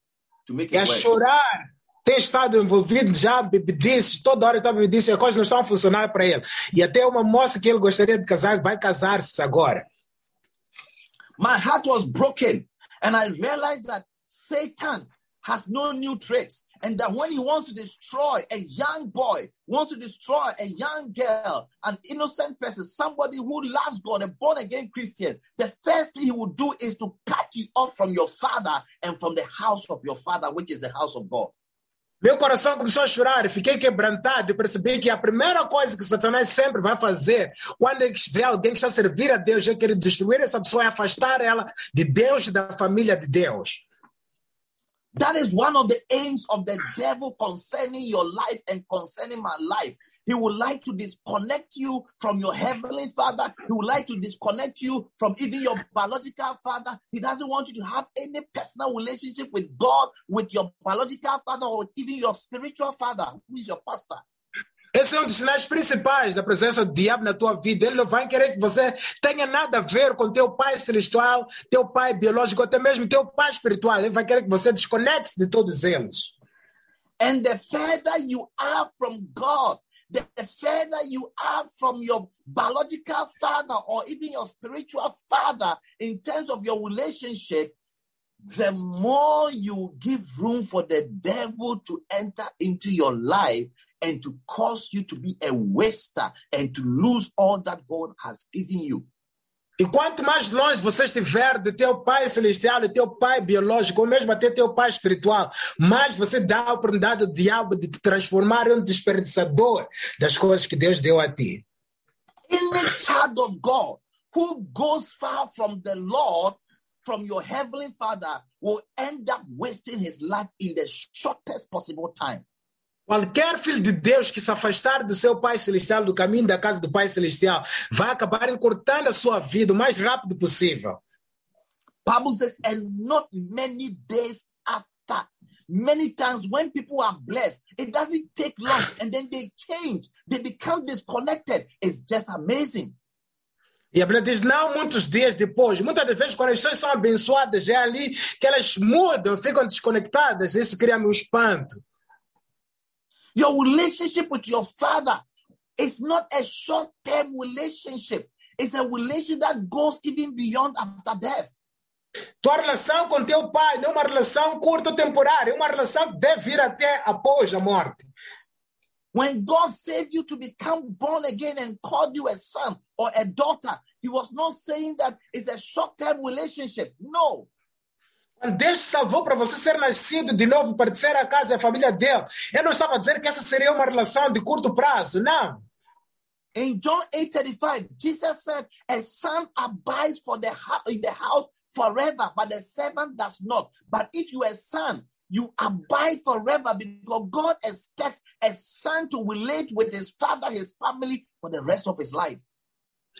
To make it worse. Chorar. Tem estado envolvido já, bebedice, toda hora está bebedice, as coisas não estão a funcionar para ele. E até uma moça que ele gostaria de casar vai casar-se agora. My heart was broken and I realized that Satan has no new tricks and that when he wants to destroy a young boy, wants to destroy a young girl, an innocent person, somebody who loves God, a born-again Christian, the first thing he will do is to cut you off from your father and from the house of your father, which is the house of God. Meu coração começou a chorar e fiquei quebrantado e percebi que a primeira coisa que Satanás sempre vai fazer quando ele vê alguém que está a servir a Deus e quer destruir essa pessoa é afastar ela de Deus e da família de Deus. That is one of the aims of the devil concerning your life and concerning my life. He would like to disconnect you from your heavenly father. He would like to disconnect you from even your biological father. He doesn't want you to have any personal relationship with God, with your biological father, or even your spiritual father, who is your pastor. Esse é um dos sinais principais da presença do diabo na tua vida. Ele não vai querer que você tenha nada a ver com teu pai celestial, teu pai biológico, até mesmo teu pai espiritual. Ele vai querer que você desconecte de todos eles. And the further you are from God, the further you are from your biological father or even your spiritual father in terms of your relationship, the more you give room for the devil to enter into your life and to cause you to be a waster and to lose all that God has given you. E quanto mais longe você estiver do teu pai celestial, do teu pai biológico, ou mesmo até teu pai espiritual, mais você dá a oportunidade ao diabo de te transformar em um desperdiçador das coisas que Deus deu a ti. Any child of God who goes far from the Lord, from your heavenly father, will end up wasting his life in the shortest possible time. Qualquer filho de Deus que se afastar do seu Pai Celestial, do caminho da casa do Pai Celestial, vai acabar encurtando a sua vida o mais rápido possível. Bible says, and not many days after. Many times when people are blessed, it doesn't take long, and then they change. They become disconnected. It's just amazing. E a Bíblia diz, não muitos dias depois. Muitas das vezes, quando as pessoas são abençoadas, é ali que elas mudam, ficam desconectadas. Isso cria um espanto. Your relationship with your father is not a short-term relationship. It's a relationship that goes even beyond after death. Tua relação com teu pai não é uma relação curta temporária, é uma relação que deve vir até após a morte. When God saved you to become born again and called you a son or a daughter, He was not saying that it's a short-term relationship. No. Quando Deus salvou para você ser nascido de novo, pertencer à casa e à família dele, ele não estava a dizer que essa seria uma relação de curto prazo, não. In John eight thirty-five, Jesus said, a son abides for the in the house forever, but the servant does not. But if you are a son, you abide forever, because God expects a son to relate with his father, his family, for the rest of his life.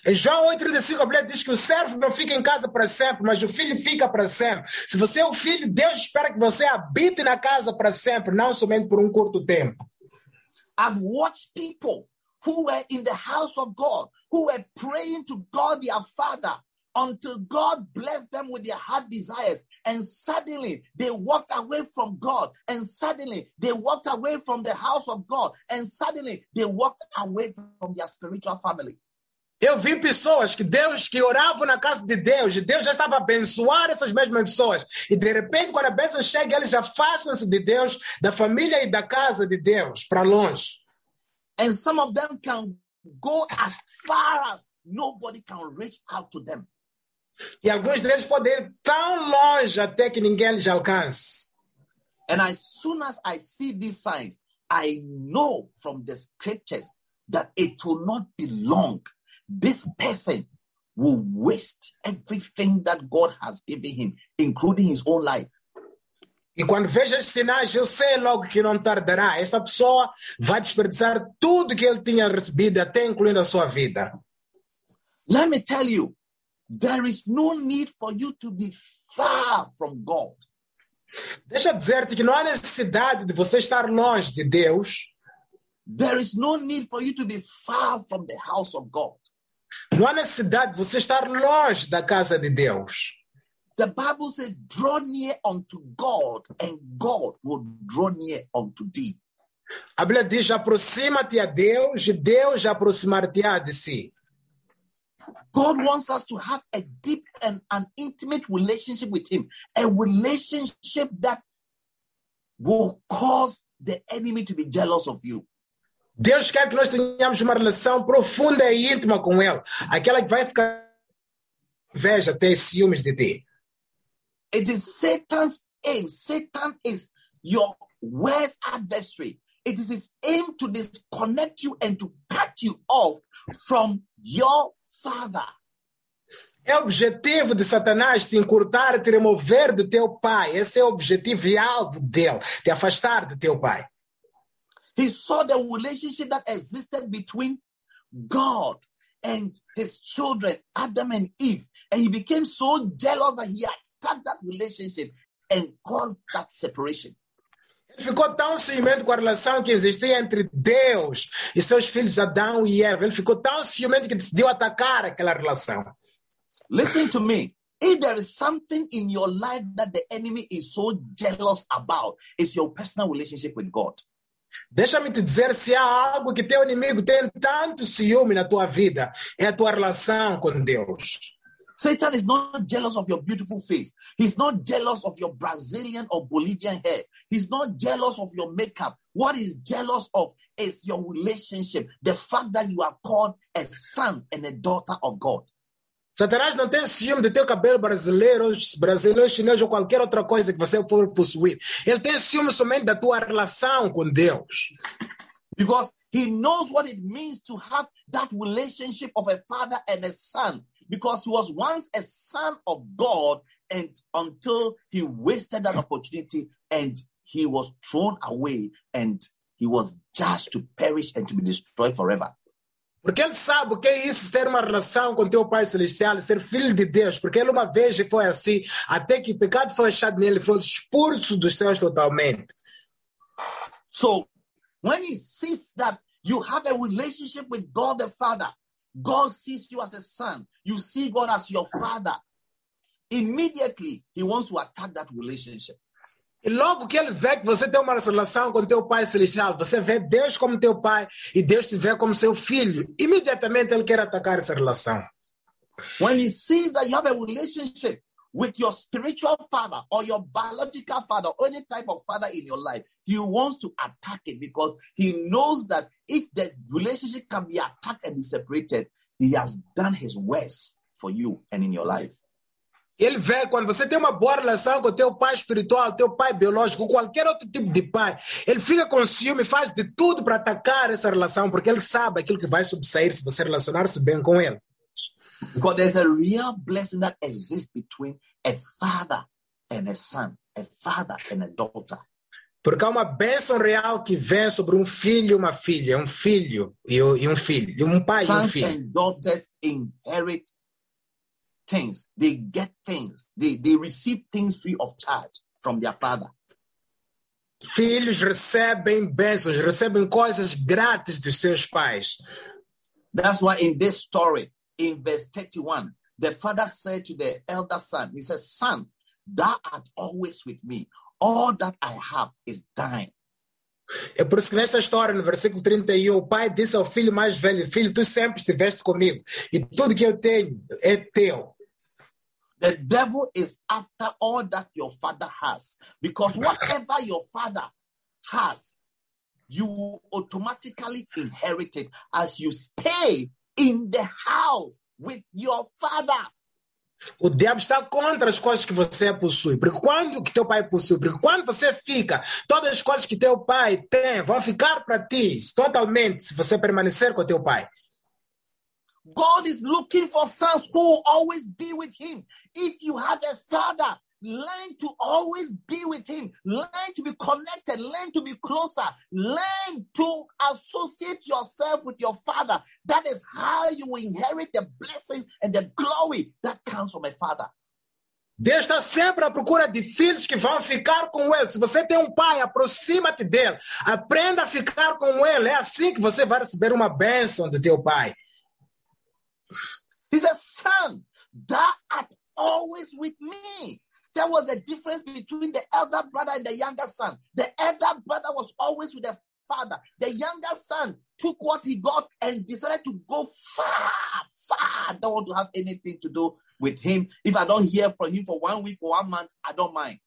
Em João oito, trinta e cinco, a Bíblia diz que o servo não fica em casa para sempre, mas o filho fica para sempre. Se você é um filho, Deus espera que você habite na casa para sempre, não somente por um curto tempo. I've watched people who were in the house of God, who were praying to God, their Father, until God blessed them with their heart desires. And suddenly they walked away from God. And suddenly they walked away from the house of God. And suddenly they walked away from their spiritual family. Eu vi pessoas que Deus, que oravam na casa de Deus, e Deus já estava a abençoar essas mesmas pessoas. E de repente, quando a bênção chega, eles afastam-se de Deus, da família e da casa de Deus, para longe. And some of them can go as far as nobody can reach out to them. E alguns deles podem ir tão longe até que ninguém lhes alcance. And as soon as I see these signs, I know from the scriptures that it will not be long. This person will waste everything that God has given him, including his own life. E quando vejo esses sinais, eu sei logo que não tardará. Essa pessoa vai desperdiçar tudo que ele tinha recebido, até incluindo a sua vida. Let me tell you, there is no need for you to be far from God. Deixa eu dizer-te que não há necessidade de você estar longe de Deus. There is no need for you to be far from the house of God. Não há necessidade de você estar longe da casa de Deus. The Bible says, draw near unto God, and God will draw near unto thee. A Bíblia diz, aproxima-te a Deus, e Deus aproximar-te-á de si. God wants us to have a deep and an intimate relationship with Him, a relationship that will cause the enemy to be jealous of you. Deus quer que nós tenhamos uma relação profunda e íntima com Ele. Aquela que vai ficar inveja, ter ciúmes de ti. It is Satan's aim. Satan is your worst adversary. It is his aim to disconnect you and to cut you off from your father. É o objetivo de Satanás te encurtar e te remover do teu pai. Esse é o objetivo e alvo dele, te afastar do teu pai. He saw the relationship that existed between God and his children, Adam and Eve. And he became so jealous that he attacked that relationship and caused that separation. Ele ficou tão ciumento com a relação que existia entre Deus e seus filhos Adão e Eva. Ele ficou tão ciumento que decidiu atacar aquela relação. Listen to me. If there is something in your life that the enemy is so jealous about, it's your personal relationship with God. Deixa-me te dizer, se há algo que teu inimigo tem tanto ciúme na tua vida, é a tua relação com Deus. Satan is not jealous of your beautiful face. He's not jealous of your Brazilian or Bolivian hair. He's not jealous of your makeup. What he's jealous of is your relationship, the fact that you are called a son and a daughter of God. Satanás não tem ciúme do teu cabelo brasileiro, brasileiro, chinês ou qualquer outra coisa que você for possuir. Ele tem ciúme somente da tua relação com Deus. Because he knows what it means to have that relationship of a father and a son. Because he was once a son of God, and until he wasted that opportunity and he was thrown away and he was judged to perish and to be destroyed forever. Porque ele sabe o que é isso, ter uma relação com teu Pai Celestial, ser filho de Deus. Porque ele uma vez foi assim, até que o pecado foi achado nele, foi expulso dos céus totalmente. So, when he sees that you have a relationship with God the Father, God sees you as a son. You see God as your father. Immediately, he wants to attack that relationship. E logo que ele vê que você tem uma relação com teu Pai Celestial, você vê Deus como teu pai e Deus te vê como seu filho. Imediatamente ele quer atacar essa relação. When he sees that you have a relationship with your spiritual father or your biological father, or any type of father in your life, he wants to attack it because he knows that if the relationship can be attacked and be separated, he has done his worst for you and in your life. Ele vê quando você tem uma boa relação com teu pai espiritual, teu pai biológico, qualquer outro tipo de pai, ele fica com ciúme e faz de tudo para atacar essa relação, porque ele sabe aquilo que vai subsair se você relacionar-se bem com ele. Because there's a real blessing that exists between a father and a son, a father and a daughter. Porque há uma bênção real que vem sobre um filho e uma filha, um filho e um filho, um pai e um filho. Sons and daughters inherit things, they get things, they, they receive things free of charge from their father. Filhos recebem bênçãos, recebem coisas grátis dos seus pais. That's why in this story, in verse thirty-one, the father said to the elder son, he says, "Son, thou art always with me. All that I have is thine." É por isso que nessa história, no versículo trinta e um, o pai disse ao filho mais velho, "Filho, tu sempre estiveste comigo e tudo que eu tenho é teu." The devil is after all that your father has, because whatever your father has, you automatically inherit it as you stay in the house with your father. O diabo está contra as coisas que você possui, porque quando que teu pai possui, porque quando você fica, todas as coisas que teu pai tem vão ficar para ti totalmente se você permanecer com teu pai. God is looking for sons who will always be with him. If you have a father, learn to always be with him. Learn to be connected. Learn to be closer. Learn to associate yourself with your father. That is how you inherit the blessings and the glory that comes from a father. Deus está sempre à procura de filhos que vão ficar com ele. Se você tem um pai, aproxima-te dele. Aprenda a ficar com ele. É assim que você vai receber uma bênção do teu pai. He says, "Son, thou art always with me." There was a difference between the elder brother and the younger son. The elder brother was always with the father. The younger son took what he got and decided to go far, far. I don't want to have anything to do with him. If I don't hear from him for one week or one month, I don't mind.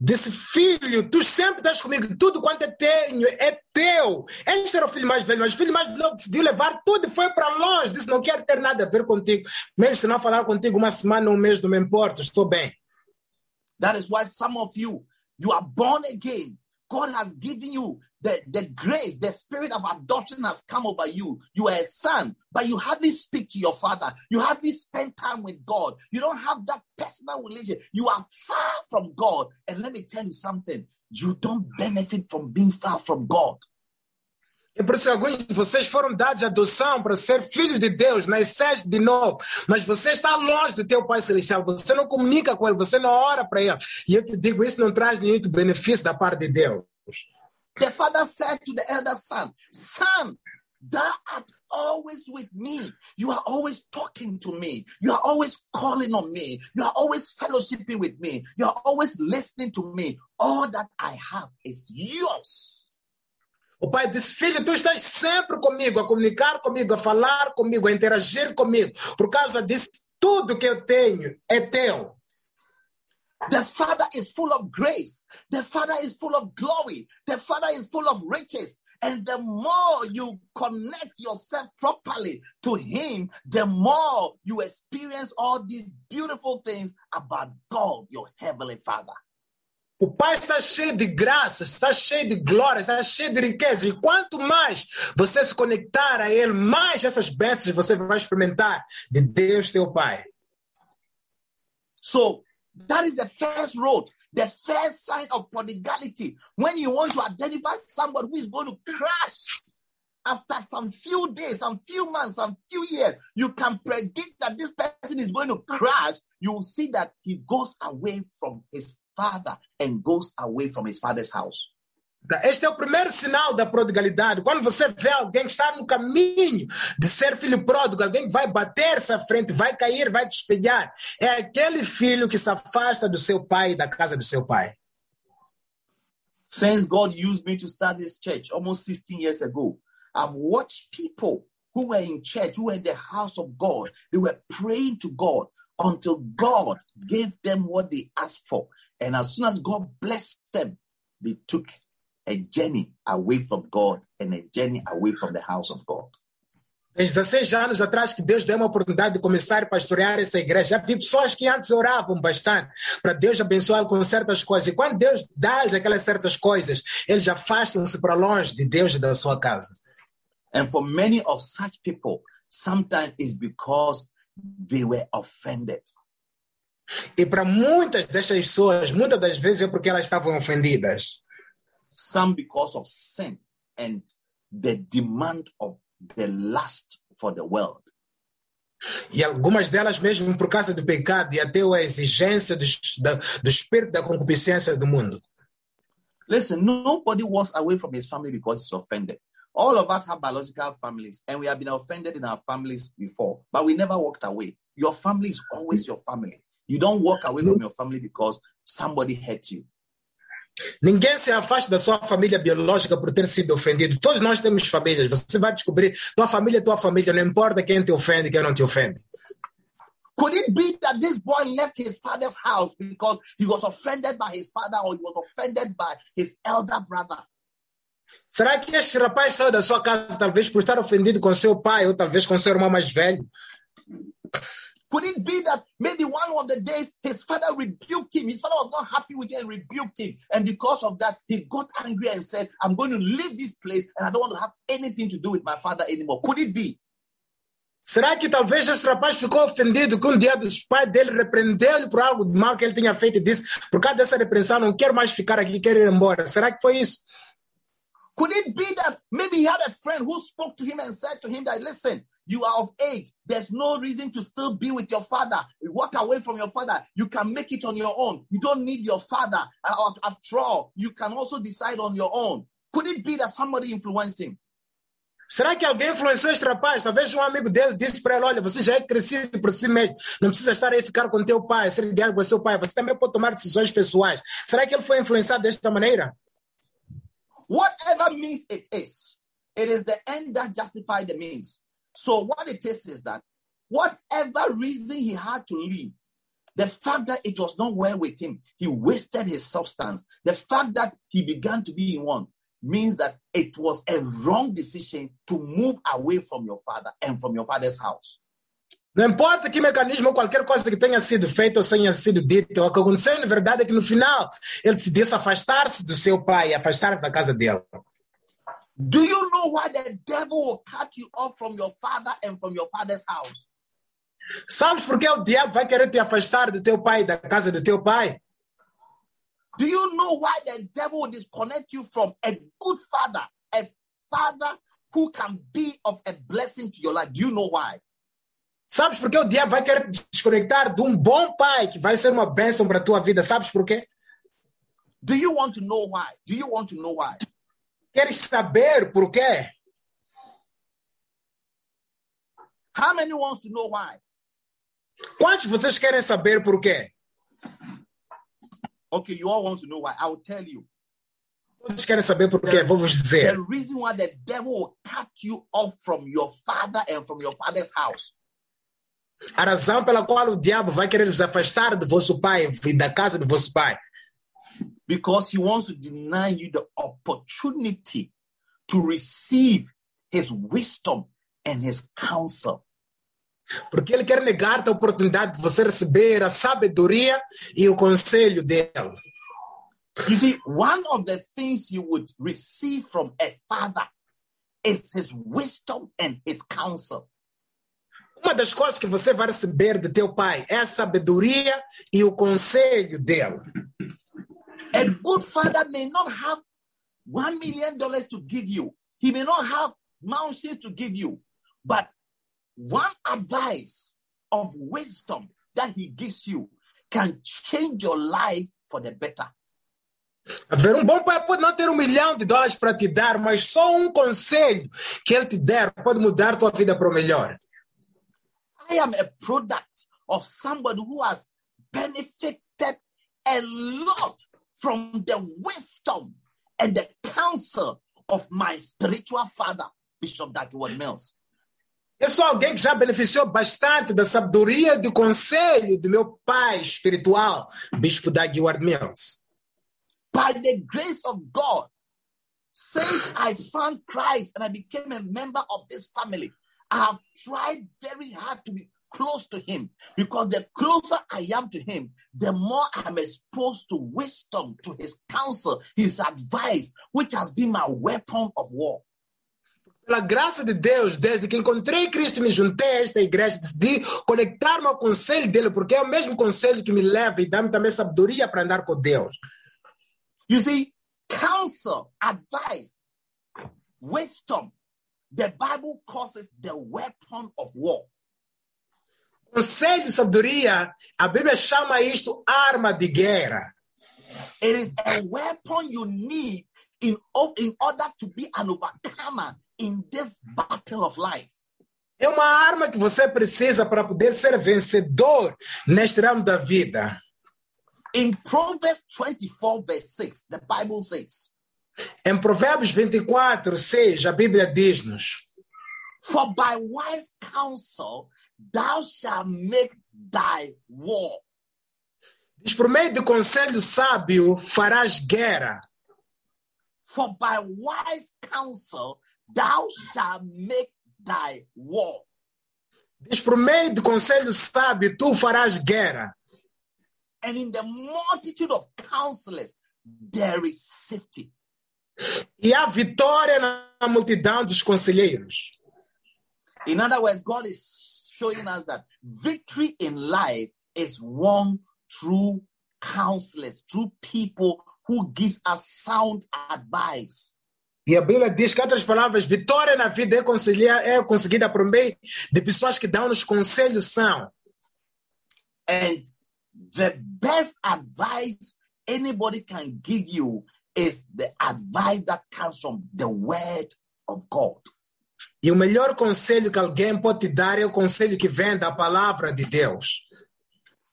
Disse, "Filho, tu sempre estás comigo. Tudo quanto eu tenho é teu." Este era o filho mais velho, mas o filho mais novo decidiu levar tudo e foi para longe. Disse, "Não quero ter nada a ver contigo. Mesmo se não falar contigo uma semana ou um mês, não me importa. Estou bem." That is why some of you, you are born again, God has given you the, the grace, the spirit of adoption has come over you. You are a son, but you hardly speak to your father. You hardly spend time with God. You don't have that personal relationship. You are far from God. And let me tell you something. You don't benefit from being far from God. É por isso que alguns de vocês foram dados adoção para ser filhos de Deus, nasceste de novo, mas você está longe do teu Pai Celestial, você não comunica com Ele, você não ora para Ele. E eu te digo, isso não traz nenhum benefício da parte de Deus. The father said to the elder son, Son, thou art always with me. You are always talking to me. You are always calling on me. You are always fellowshipping with me. You are always listening to me. All that I have is yours. O pai disse, filho, tu estás sempre comigo, a comunicar comigo, a falar comigo, a interagir comigo. Por causa disso, tudo que eu tenho é teu. The Father is full of grace. The Father is full of glory. The Father is full of riches. And the more you connect yourself properly to Him, the more you experience all these beautiful things about God, your Heavenly Father. O Pai está cheio de graça, está cheio de glória, está cheio de riqueza. E quanto mais você se conectar a Ele, mais essas bênçãos você vai experimentar de Deus, teu Pai. So, that is the first road, the first sign of prodigality. When you want to identify somebody who is going to crash, after some few days, some few months, some few years, you can predict that this person is going to crash. You will see that he goes away from his Father and goes away from his father's house. Este é o primeiro sinal da prodigalidade. Quando você vê alguém estar no caminho de ser filho pródigo, alguém vai bater-se à frente, vai cair, vai despenhar. É aquele filho que se afasta do seu pai e da casa do seu pai. Since God used me to start this church almost sixteen years ago, I've watched people who were in church, who were in the house of God, they were praying to God until God gave them what they asked for. And as soon as God blessed them, they took a journey away from God and a journey away from the house of God. dezesseis anos atrás que Deus deu uma oportunidade de começar a pastorear essa igreja. Já vi pessoas que antes oravam bastante para Deus abençoar com certas coisas. E quando Deus dá aquelas certas coisas, eles afastam-se para longe de Deus e da sua casa. And for many of such people, sometimes it's because they were offended. E para muitas dessas pessoas, muitas das vezes é porque elas estavam ofendidas. Some because of sin and the demand of the lust for the world. E algumas delas mesmo por causa do pecado e até a exigência do, da, do espírito da concupiscência do mundo. Listen, nobody walks away from his family because he's offended. All of us have biological families and we have been offended in our families before, but we never walked away. Your family is always your family. You don't walk away from your family because somebody hurt you. Ninguém se afasta da sua família biológica por ter sido ofendido. Todos nós temos famílias. Você vai descobrir, tua família é tua família, não importa quem te ofende, quem não te ofende. Could it be that this boy left his father's house because he was offended by his father or he was offended by his elder brother? Será que este rapaz saiu da sua casa talvez por estar ofendido com seu pai ou talvez com seu irmão mais velho? Could it be that maybe one of the days his father rebuked him? His father was not happy with him and rebuked him. And because of that, he got angry and said, I'm going to leave this place and I don't want to have anything to do with my father anymore. Could it be? Será que talvez esse rapaz ficou ofendido que um dia dos pais dele repreendeu-lhe por algo de mal que ele tinha feito e disse, por causa dessa repreensão, não quero mais ficar aqui, quero ir embora. Será que foi isso? Could it be that maybe he had a friend who spoke to him and said to him that, listen, you are of age. There's no reason to still be with your father. Walk away from your father. You can make it on your own. You don't need your father. After all, you can also decide on your own. Could it be that somebody influenced him? Será que alguém influenciou este rapaz? Talvez um amigo dele disse para ele, olha, você já é crescido por si mesmo. Não precisa estar aí ficar com teu pai, ser ligado com seu pai. Você também pode tomar decisões pessoais. Será que ele foi influenciado desta maneira? Whatever means it is, it is the end that justifies the means. So what it is is that whatever reason he had to leave, the fact that it was not well with him, he wasted his substance, the fact that he began to be in want means that it was a wrong decision to move away from your father and from your father's house. Não importa que mecanismo ou qualquer coisa que tenha sido feita ou tenha sido dita, o que aconteceu na verdade é que no final ele decidiu afastar-se do seu pai, afastar-se da casa dele. Do you know why the devil will cut you off from your father and from your father's house? Sabes porque o diabo vai querer te afastar do teu pai, da casa do teu pai? Do you know why the devil will disconnect you from a good father, a father who can be of a blessing to your life? Do you know why? Sabes por que o diabo vai querer te desconectar de um bom pai que vai ser uma bênção para a tua vida? Sabes por quê? Do you want to know why? Do you want to know why? Queres saber por quê? How many wants to know why? Quantos de vocês querem saber por quê? Okay, you all want to know why. I will tell you. Todos querem saber por quê? Vou vos dizer. The reason why the devil will cut you off from your father and from your father's house. A razão pela qual o diabo vai querer vos afastar do vosso pai e da casa do vosso pai. Because he wants to deny you the opportunity to receive his wisdom and his counsel. Porque ele quer negar-te a oportunidade de você receber a sabedoria e o conselho dele. You see, one of the things you would receive from a father is his wisdom and his counsel. Uma das coisas que você vai receber do teu pai é a sabedoria e o conselho dele. A good father may not have one million dollars to give you. He may not have mountains to give you. But one advice of wisdom that he gives you can change your life for the better. Haver um bom pai pode não ter um milhão de dólares para te dar, mas só um conselho que ele te der pode mudar tua vida para o melhor. I am a product of somebody who has benefited a lot from the wisdom and the counsel of my spiritual father, Bishop David Mills. Eu sou alguém que já beneficiou bastante da sabedoria e do conselho do meu pai espiritual, Bispo David Mills. By the grace of God, since I found Christ and I became a member of this family, I have tried very hard to be close to him, because the closer I am to him, the more I'm exposed to wisdom, to his counsel, his advice, which has been my weapon of war. Pela graça de Deus, desde que encontrei Cristo e me juntei a esta igreja, decidi conectar-me ao conselho dele, porque é o mesmo conselho que me leva e dá-me também sabedoria para andar com Deus. You see, counsel, advice, wisdom, the Bible calls it the weapon of war. Conselho, sabedoria, a Bíblia chama isto arma de guerra. It is a weapon you need in, in order to be an overcomer in this battle of life. É uma arma que você precisa para poder ser vencedor neste ramo da vida. In Proverbs twenty-four, verse six, the Bible says, em Provérbios vinte e quatro, seis, a Bíblia diz-nos: for by wise counsel thou shalt make thy war. Diz, por meio de conselho sábio farás guerra. For by wise counsel thou shalt make thy war. Diz, por meio de conselho sábio tu farás guerra. And in the multitude of counselors there is safety. E há vitória na multidão dos conselheiros. In other words, God is showing us that victory in life is won through counselors, through people who gives us sound advice. E a Bíblia diz que, em outras palavras, vitória na vida é, conselhar, é conseguida por meio de pessoas que dão-nos conselhos são. And the best advice anybody can give you is the advice that comes from the word of God. E o melhor conselho que alguém pode te dar é o conselho que vem da palavra de Deus.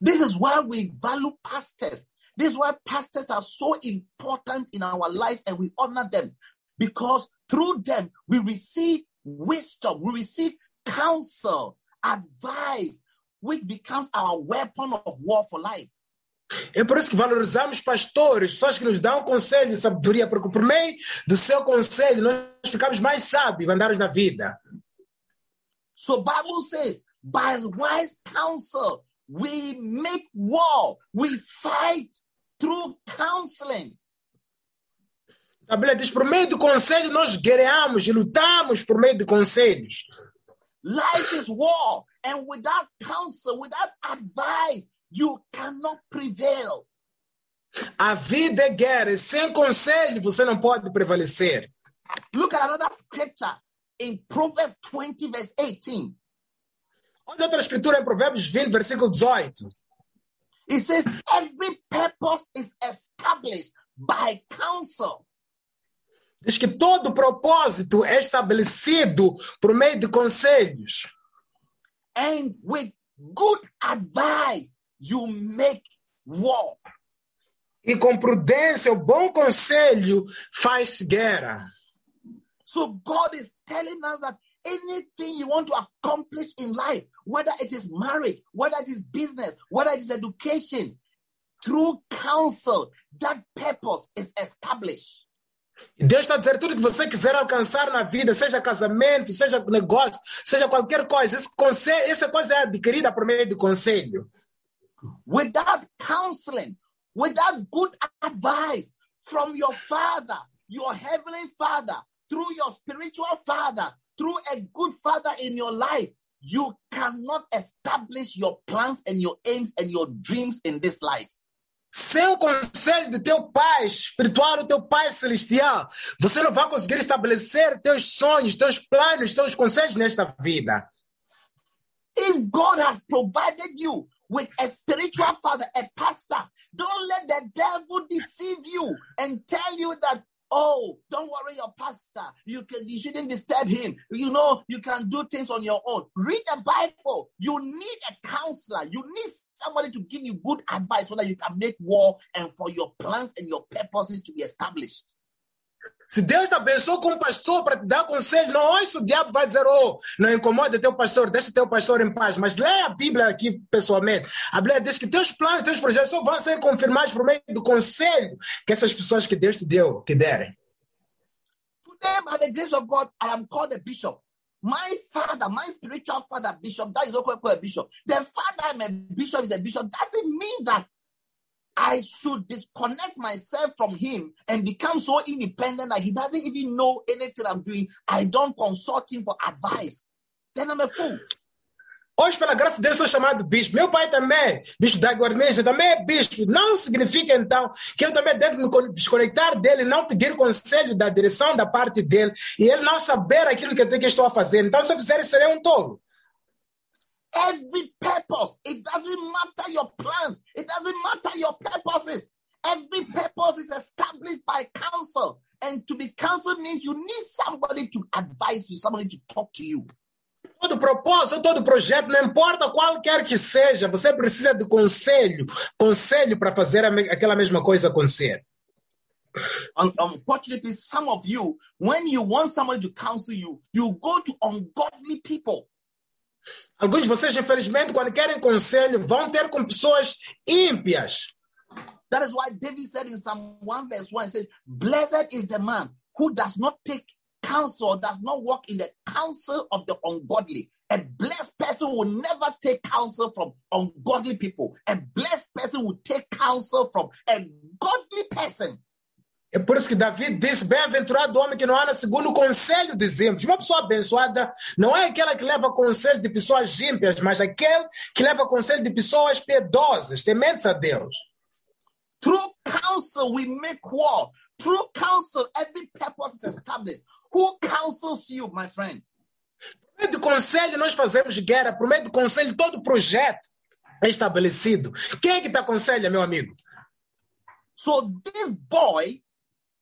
This is why we value pastors. This is why pastors are so important in our life and we honor them. Because through them we receive wisdom, we receive counsel, advice, which becomes our weapon of war for life. É por isso que valorizamos pastores, pessoas que nos dão conselho e sabedoria, porque por meio do seu conselho nós ficamos mais sábios, andarmos na vida. So Bible says, by wise counsel. We make war. We fight through counseling. A Bíblia diz, por meio do conselho, nós guerreamos e lutamos por meio de conselhos. Life is war, and without counsel, without advice, you cannot prevail. A vida é guerra, e sem conselho você não pode prevalecer. Look at another scripture in Proverbs twenty, verse eighteen. Olha outra escritura em Provérbios twenty, versículo eighteen. It says, every purpose is established by counsel. Diz que todo propósito é estabelecido por meio de conselhos. And with good advice, you make war. E com prudência, o bom conselho faz guerra. So God is telling us that anything you want to accomplish in life, whether it is marriage, whether it is business, whether it is education, through counsel, that purpose is established. Deus está a dizer tudo que você quiser alcançar na vida, seja casamento, seja negócio, seja qualquer coisa. Esse conselho, essa coisa é adquirida por meio de conselho. Without counseling, without good advice from your father, your heavenly father, through your spiritual father, through a good father in your life, you cannot establish your plans and your aims and your dreams in this life. Sem o conselho de teu pai espiritual, o teu pai celestial, você não vai conseguir estabelecer teus sonhos, teus planos, teus conselhos nesta vida. If God has provided you with a spiritual father, a pastor, don't let the devil deceive you and tell you that, oh, don't worry your pastor, you can, you shouldn't disturb him, you know, you can do things on your own. Read the Bible. You need a counselor. You need somebody to give you good advice so that you can make war and for your plans and your purposes to be established. Se Deus te abençoou com um pastor para te dar conselho, não ouça o diabo vai dizer, oh, não incomoda teu pastor, deixa teu pastor em paz. Mas leia a Bíblia aqui pessoalmente. A Bíblia diz que teus planos, teus projetos só vão ser confirmados por meio do conselho que essas pessoas que Deus te deu, te derem. Today, by the grace of God, I am called a bishop. My father, my spiritual father, bishop, that is what we call a bishop. The father I'm a bishop is a bishop. Doesn't mean that I should disconnect myself from him and become so independent that he doesn't even know anything I'm doing. I don't consult him for advice. Then I'm a fool. Hoje, pela graça de Deus, sou chamado bispo. Meu pai também, bispo da Guarneja, também é bispo. Não significa, então, que eu também devo me desconectar dele, não pedir conselho da direção da parte dele e ele não saber aquilo que eu tenho que estou a fazer. Então, se eu fizer isso, serei um tolo. Every purpose, it doesn't matter your plans, it doesn't matter your purposes. Every purpose is established by counsel, and to be counseled means you need somebody to advise you, somebody to talk to you. Todo propósito, todo projeto, não importa qual quer que seja, você precisa de conselho, conselho para fazer aquela mesma coisa acontecer. Unfortunately, some of you, when you want somebody to counsel you, you go to ungodly people. Alguns de vocês, infelizmente, quando querem conselho, vão ter com pessoas ímpias. That is why David said in Psalm one verse one, he says, blessed is the man who does not take counsel, does not walk in the counsel of the ungodly. A blessed person will never take counsel from ungodly people. A blessed person will take counsel from a godly person. É por isso que Davi disse, bem-aventurado o homem que não anda segundo o conselho dos ímpios. Uma pessoa abençoada não é aquela que leva conselho de pessoas ímpias, mas aquele que leva conselho de pessoas piedosas, tementes a Deus. Through counsel we make war. Through counsel every purpose is established. Who counsels you, my friend? Por meio do conselho nós fazemos guerra. Por meio do conselho todo projeto é estabelecido. Quem é que te aconselha, meu amigo? So this boy,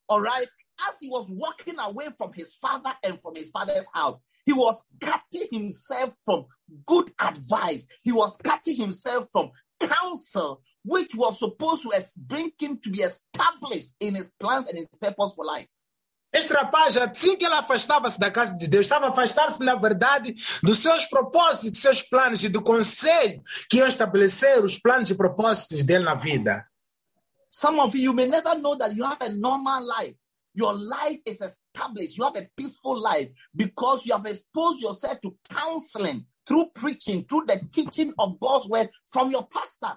all right, as he was walking away from his father and from his father's house, he was cutting himself from good advice. He was cutting himself from counsel, which was supposed to bring him to be established in his plans and his purpose for life. Este rapaz, assim que ele afastava-se da casa de Deus, estava afastando-se, na verdade, dos seus propósitos, dos seus planos e do conselho que iam estabelecer os planos e propósitos dele na vida. Some of you, you may never know that you have a normal life. Your life is established. You have a peaceful life because you have exposed yourself to counseling, through preaching, through the teaching of God's word from your pastor.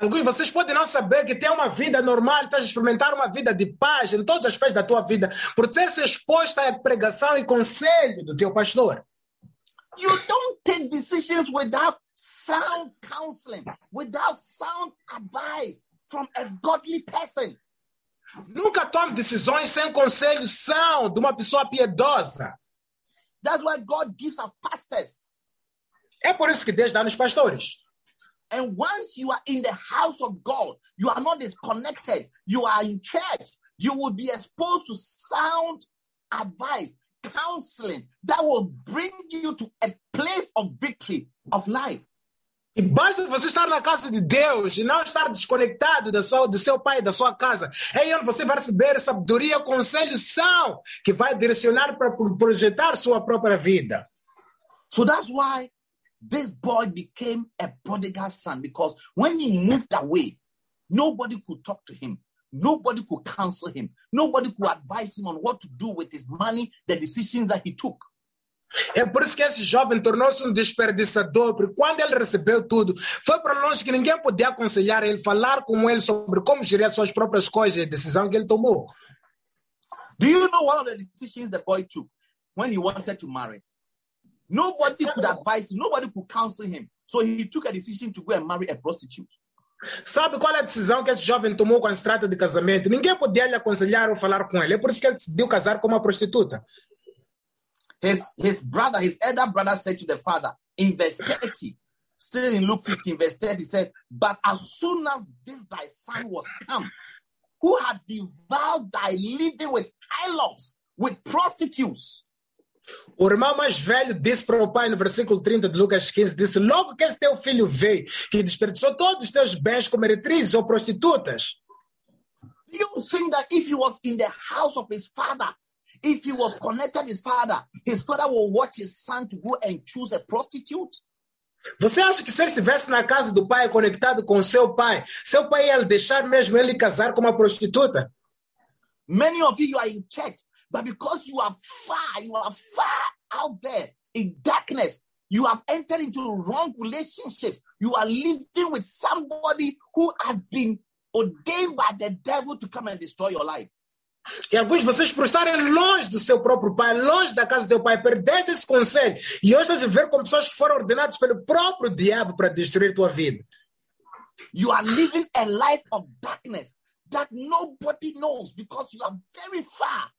Alguns de vocês podem não saber que tem uma vida normal, estás a experimentar uma vida de paz em todos os aspectos da tua vida, por ter se exposto à pregação e conselho do teu pastor. You don't take decisions without sound counseling, without sound advice from a godly person. Nunca tome decisões sem conselho são de uma pessoa piedosa. That's why God gives us pastors. É por isso que Deus dá nos pastores. And once you are in the house of God, you are not disconnected. You are in church. You will be exposed to sound advice, counseling that will bring you to a place of victory, of life. E basta você estar na casa de Deus e não estar desconectado do seu, do seu pai, da sua casa. É onde você vai receber sabedoria, conselho são que vai direcionar para projetar sua própria vida. So that's why this boy became a prodigal son, because when he moved away, nobody could talk to him. Nobody could counsel him. Nobody could advise him on what to do with his money, the decisions that he took. É por isso que esse jovem tornou-se um desperdiçador, porque quando ele recebeu tudo, foi para longe que ninguém podia aconselhar ele, falar com ele sobre como gerir suas próprias coisas e a decisão que ele tomou. Do you know one of the decisions the boy took when he wanted to marry? Nobody could advise him. Nobody could counsel him. So he took a decision to go and marry a prostitute. Sabe qual é a decisão que esse jovem tomou quando se trata de casamento? Ninguém podia lhe aconselhar ou falar com ele. É por isso que ele decidiu casar com uma prostituta. His, his brother, his elder brother said to the father, in verse thirty, still in Luke fifteen, verse thirty, he said, but as soon as this thy son was come, who had devoured thy living with hylops, with prostitutes. O irmão mais velho disse para o pai, no versículo trinta de Lucas quinze, disse, logo que esse teu filho veio, que desperdiçou todos os teus bens com meretrizes ou prostitutas. You think that if he was in the house of his father, if he was connected his father, his father will watch his son to go and choose a prostitute? Você acha que se ele estivesse na casa do pai, conectado com seu pai, seu pai ia deixar mesmo ele casar com uma prostituta? Many of you are in church, but because you are far, you are far out there in darkness, you have entered into wrong relationships. You are living with somebody who has been ordained by the devil to come and destroy your life. E alguns de vocês, por estarem longe do seu próprio pai, longe da casa do seu pai, perdeste esse conselho. E hoje estás a viver com pessoas que foram ordenadas pelo próprio diabo para destruir tua vida. You are living a life of darkness that nobody knows because you are very far.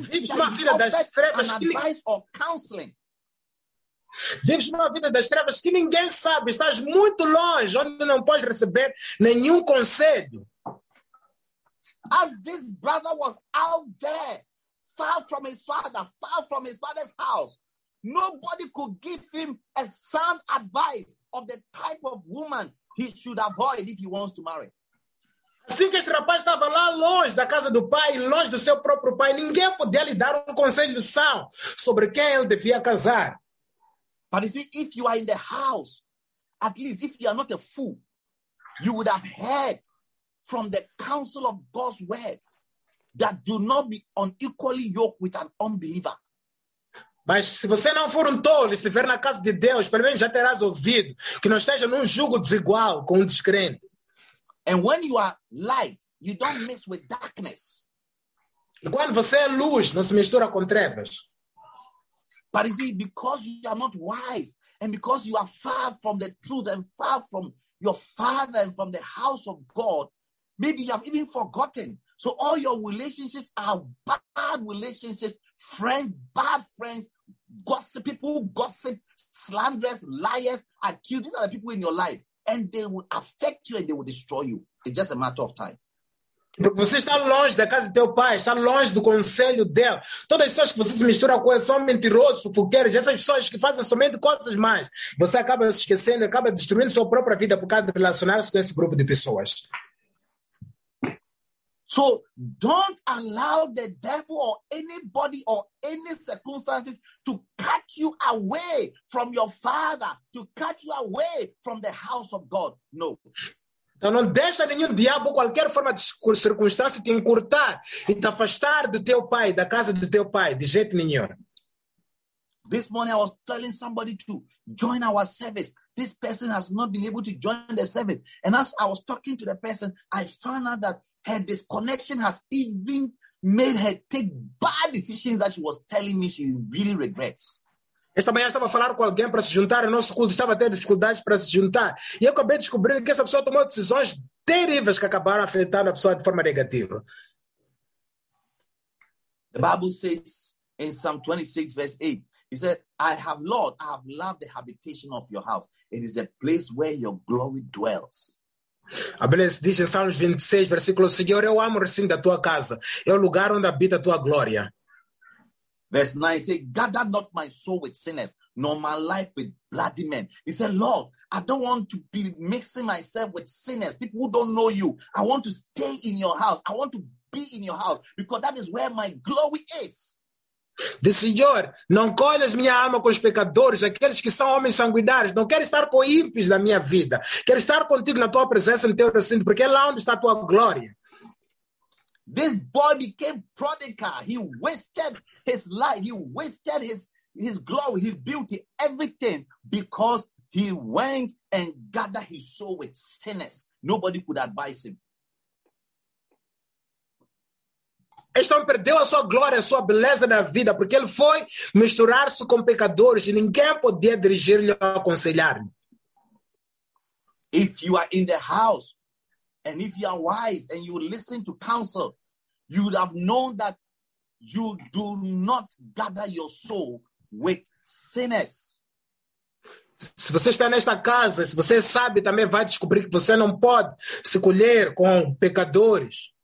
Vives uma vida das trevas que ninguém... Vives uma vida das trevas que ninguém sabe. Estás muito longe, onde não podes receber nenhum conselho. As this brother was out there, far from his father, far from his father's house, nobody could give him a sound advice of the type of woman he should avoid if he wants to marry. Assim que este rapaz estava lá longe da casa do pai, longe do seu próprio pai, ninguém podia lhe dar um conselho são sobre quem ele devia casar. But you see, if you are in the house, at least if you are not a fool, you would have heard from the counsel of God's word that do not be unequally yoked with an unbeliever. Mas se você não for um tolo e estiver na casa de Deus, pelo menos já terás ouvido que não esteja num jugo desigual com um descrente. And when you are light, you don't mix with darkness. E quando você é luz, não se mistura com trevas. But you see, because you are not wise and because you are far from the truth and far from your father and from the house of God, maybe you have even forgotten. So all your relationships are bad relationships, friends, bad friends, gossip, people who gossip, slanderers, liars, accused. These are the people in your life. And they will affect you and they will destroy you. It's just a matter of time. Você está longe da casa do teu pai, está longe do conselho dele. Todas as pessoas que você se mistura com ele são mentirosos, fofoqueiros, essas pessoas que fazem somente coisas mais. Você acaba se esquecendo, acaba destruindo sua própria vida por causa de relacionar-se com esse grupo de pessoas. So don't allow the devil or anybody or any circumstances to cut you away from your father, to cut you away from the house of God. No. Então não deixa nenhum diabo, qualquer forma de circunstância, te encurtar e te afastar do teu pai, da casa do teu pai, de jeito nenhum. This morning I was telling somebody to join our service. This person has not been able to join the service. And as I was talking to the person, I found out that her disconnection has even made her take bad decisions that she was telling me she really regrets. Esta manhã estava a falar com alguém para se juntar ao nosso culto, estava a ter dificuldades para se juntar. E eu acabei descobrindo que essa pessoa tomou decisões terríveis que acabaram afetando a pessoa de forma negativa. The Bible says in Psalm twenty-six, verse eight, it said, I have, Lord, I have loved the habitation of your house. It is a place where your glory dwells. A Bíblia diz em Salmos vinte e seis, versículo, Senhor, eu amo o recinto da tua casa. É o lugar onde habita a tua glória. Verse nine says, gather not my soul with sinners, nor my life with bloody men. He said, Lord, I don't want to be mixing myself with sinners, people who don't know you. I want to stay in your house. I want to be in your house because that is where my glory is. Diz, Senhor, não colhas minha alma com os pecadores, aqueles que são homens sanguinários. Não quero estar com ímpios na minha vida. Quero estar contigo na tua presença, no teu recinto, porque é lá onde está a tua glória. This boy became prodigal. He wasted his life. He wasted his, his glory, his beauty, everything, because he went and gathered his soul with sinners. Nobody could advise him. Este homem perdeu a sua glória, a sua beleza na vida, porque ele foi misturar-se com pecadores e ninguém podia dirigir-lhe ou aconselhar-lhe. If you are in the house and if you are wise and you listen to counsel, you would have known that you do not gather your soul with sinners. Se você está nesta casa, se você sabe, também vai descobrir que você não pode se colher com pecadores.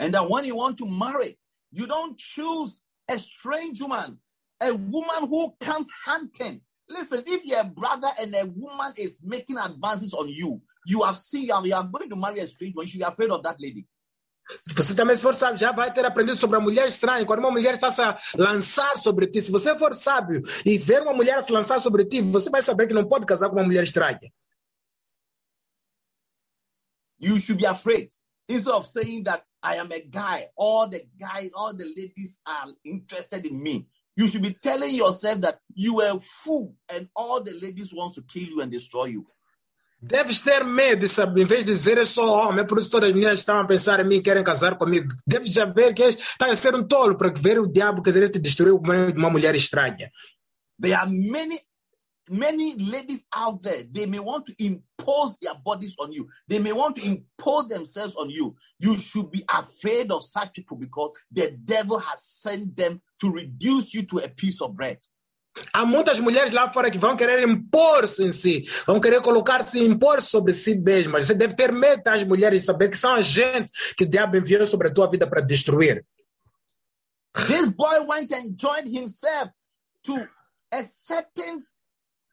And that when you want to marry, you don't choose a strange woman, a woman who comes hunting. Listen, if you're a brother and a woman is making advances on you, you have seen, you are, you are going to marry a stranger one, you should be afraid of that lady. Você também, se for sábio, já vai ter aprendido sobre a mulher estranha. Quando uma mulher está a se lançar sobre ti, se você for sábio e ver uma mulher a se lançar sobre ti, você vai saber que não pode casar com uma mulher estranha. You should be afraid. Instead of saying that I am a guy, all the guys, all the ladies are interested in me, you should be telling yourself that you are a fool and all the ladies want to kill you and destroy you. Deves ter medo, sabe? Em vez de dizer eu sou homem, é por isso todas as meninas estão a pensar em mim e querem casar comigo. Deves saber que está a ser um tolo para ver o diabo que deveria te destruir de uma mulher estranha. There are many Many ladies out there, they may want to impose their bodies on you. They may want to impose themselves on you. You should be afraid of such people because the devil has sent them to reduce you to a piece of bread. Há muitas mulheres lá fora que vão querer impor-se em si, vão querer colocar-se e impor sobre si mesmas. Você deve ter medo das mulheres e saber que são a gente que o diabo enviou sobre a tua vida para destruir. This boy went and joined himself to a certain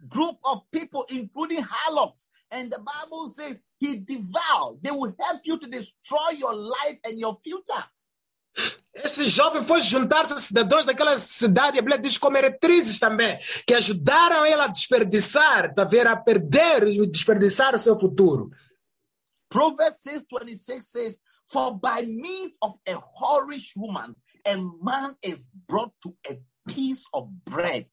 group of people, including harlots, and the Bible says he devoured. They will help you to destroy your life and your future. Esse jovem foi juntar-se a cidadãos daquela cidade, a Bíblia diz, meretrizes também, que ajudaram ele a desperdiçar, a ver, a perder e desperdiçar o seu futuro. Proverbs six twenty-six says, for by means of a whorish woman, a man is brought to a piece of bread.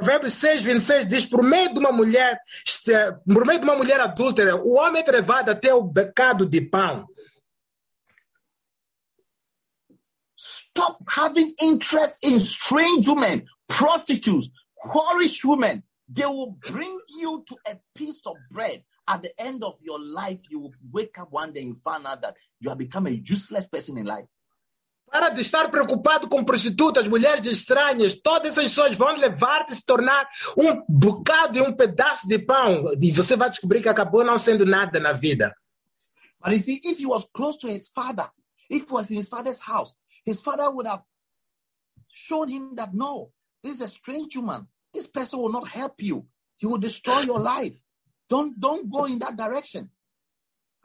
Provérbios seis, vinte e seis diz, por meio de uma mulher, por meio de uma mulher adúltera, o homem é levado até o becado de pão. Stop having interest in strange women, prostitutes, whorish women. They will bring you to a piece of bread. At the end of your life, you will wake up one day and find out that you have become a useless person in life. Para de estar preocupado com prostitutas, mulheres estranhas, todas essas pessoas vão levar-te a se tornar um bocado e um pedaço de pão. E você vai descobrir que acabou não sendo nada na vida. But you see, if he was close to his father, if he was in his father's house, his father would have shown him that no, this is a strange woman. This person will not help you. He will destroy your life. Don't, don't go in that direction.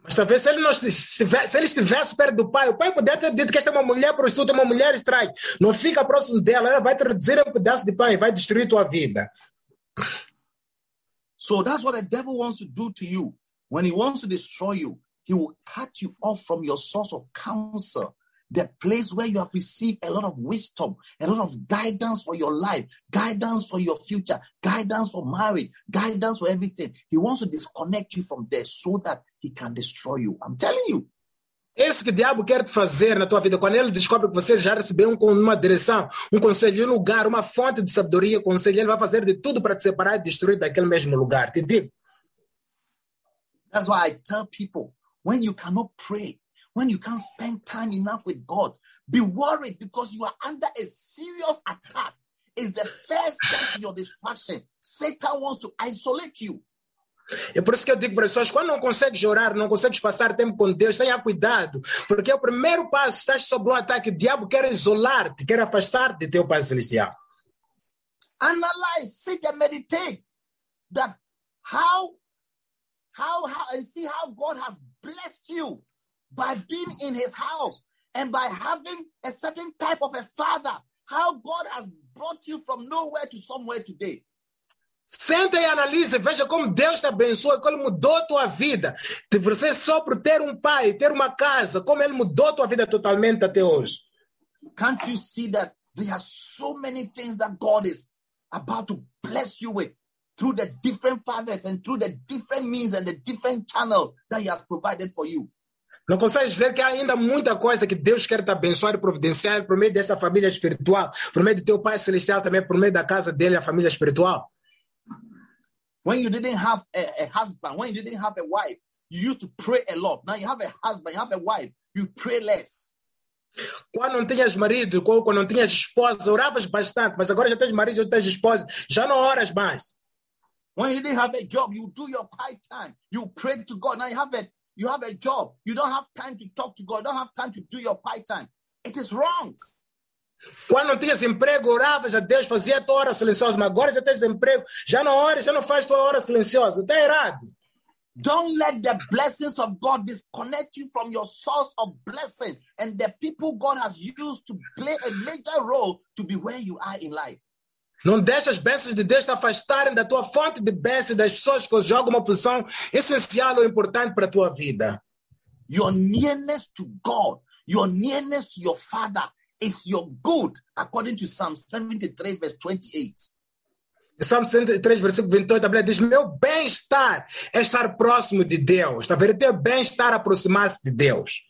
Mas talvez se ele, não estivesse, se ele estivesse perto do pai, o pai poderia ter dito que esta é uma mulher prostituta, uma mulher estranha. Não fica próximo dela, ela vai te reduzir a um pedaço de pão e vai destruir tua vida. So that's what the devil wants to do to you. When he wants to destroy you, he will cut you off from your source of counsel. the place where you have received a lot of wisdom, a lot of guidance for your life, guidance for your future, guidance for marriage, guidance for everything. He wants to disconnect you from there so that he can destroy you. I'm telling you. É isso que o diabo quer fazer na tua vida. Quando ele descobre que você já recebeu um, uma direção, um conselho, um lugar, uma fonte de sabedoria, conselho, ele vai fazer de tudo para te separar e destruir daquele mesmo lugar. Te digo. That's why I tell people, when you cannot pray, when you can't spend time enough with God, be worried because you are under a serious attack. It's the first step to your destruction. Satan wants to isolate you. É por isso que eu digo para as pessoas, quando não consegues orar, não consegues passar tempo com Deus, tenha cuidado, porque é o primeiro passo, estás sob um ataque, o diabo quer isolar-te, quer afastar-te de teu Pai Celestial. Analyze, sit and meditate that how, how, how, and see how God has blessed you by being in his house and by having a certain type of a father, how God has brought you from nowhere to somewhere today. Senta e analise, veja como Deus te abençoa, como ele mudou a tua vida. De você só por ter um pai, ter uma casa, como ele mudou a tua vida totalmente até hoje. Can't you see that there are so many things that God is about to bless you with through the different fathers and through the different means and the different channels that he has provided for you? Não consegues ver que há ainda muita coisa que Deus quer te abençoar e providenciar por meio dessa família espiritual, por meio do teu Pai Celestial também, por meio da casa dele, a família espiritual. When you didn't have a, a husband, when you didn't have a wife, you used to pray a lot. Now you have a husband, you have a wife, you pray less. Quando não tinhas marido, quando não tinhas esposa, oravas bastante, mas agora já tens marido, já tens esposa, já não oras mais. When you didn't have a job, you do your quiet time. You pray to God. Now you have a, you have a job. You don't have time to talk to God. You don't have time to do your quiet time. It is wrong. Quando não tinhas emprego, oravas a Deus, fazia a tua hora silenciosa, mas agora já tens emprego, já não oras, já não faz tua hora silenciosa. Está errado. Don't let the blessings of God disconnect you from your source of blessing and the people God has used to play a major role to be where you are in life. Não deixa as bênçãos de Deus te afastarem da tua fonte de bênçãos, das pessoas que jogam uma posição essencial ou importante para a tua vida. Your nearness to God, your nearness to your Father, it's your good, according to Psalm seventy-three, verse twenty-eight. Psalm seventy-three, versículo twenty-eight, a Bíblia diz, meu bem-estar é estar próximo de Deus. Tá vendo? Teu bem-estar é aproximar-se de Deus.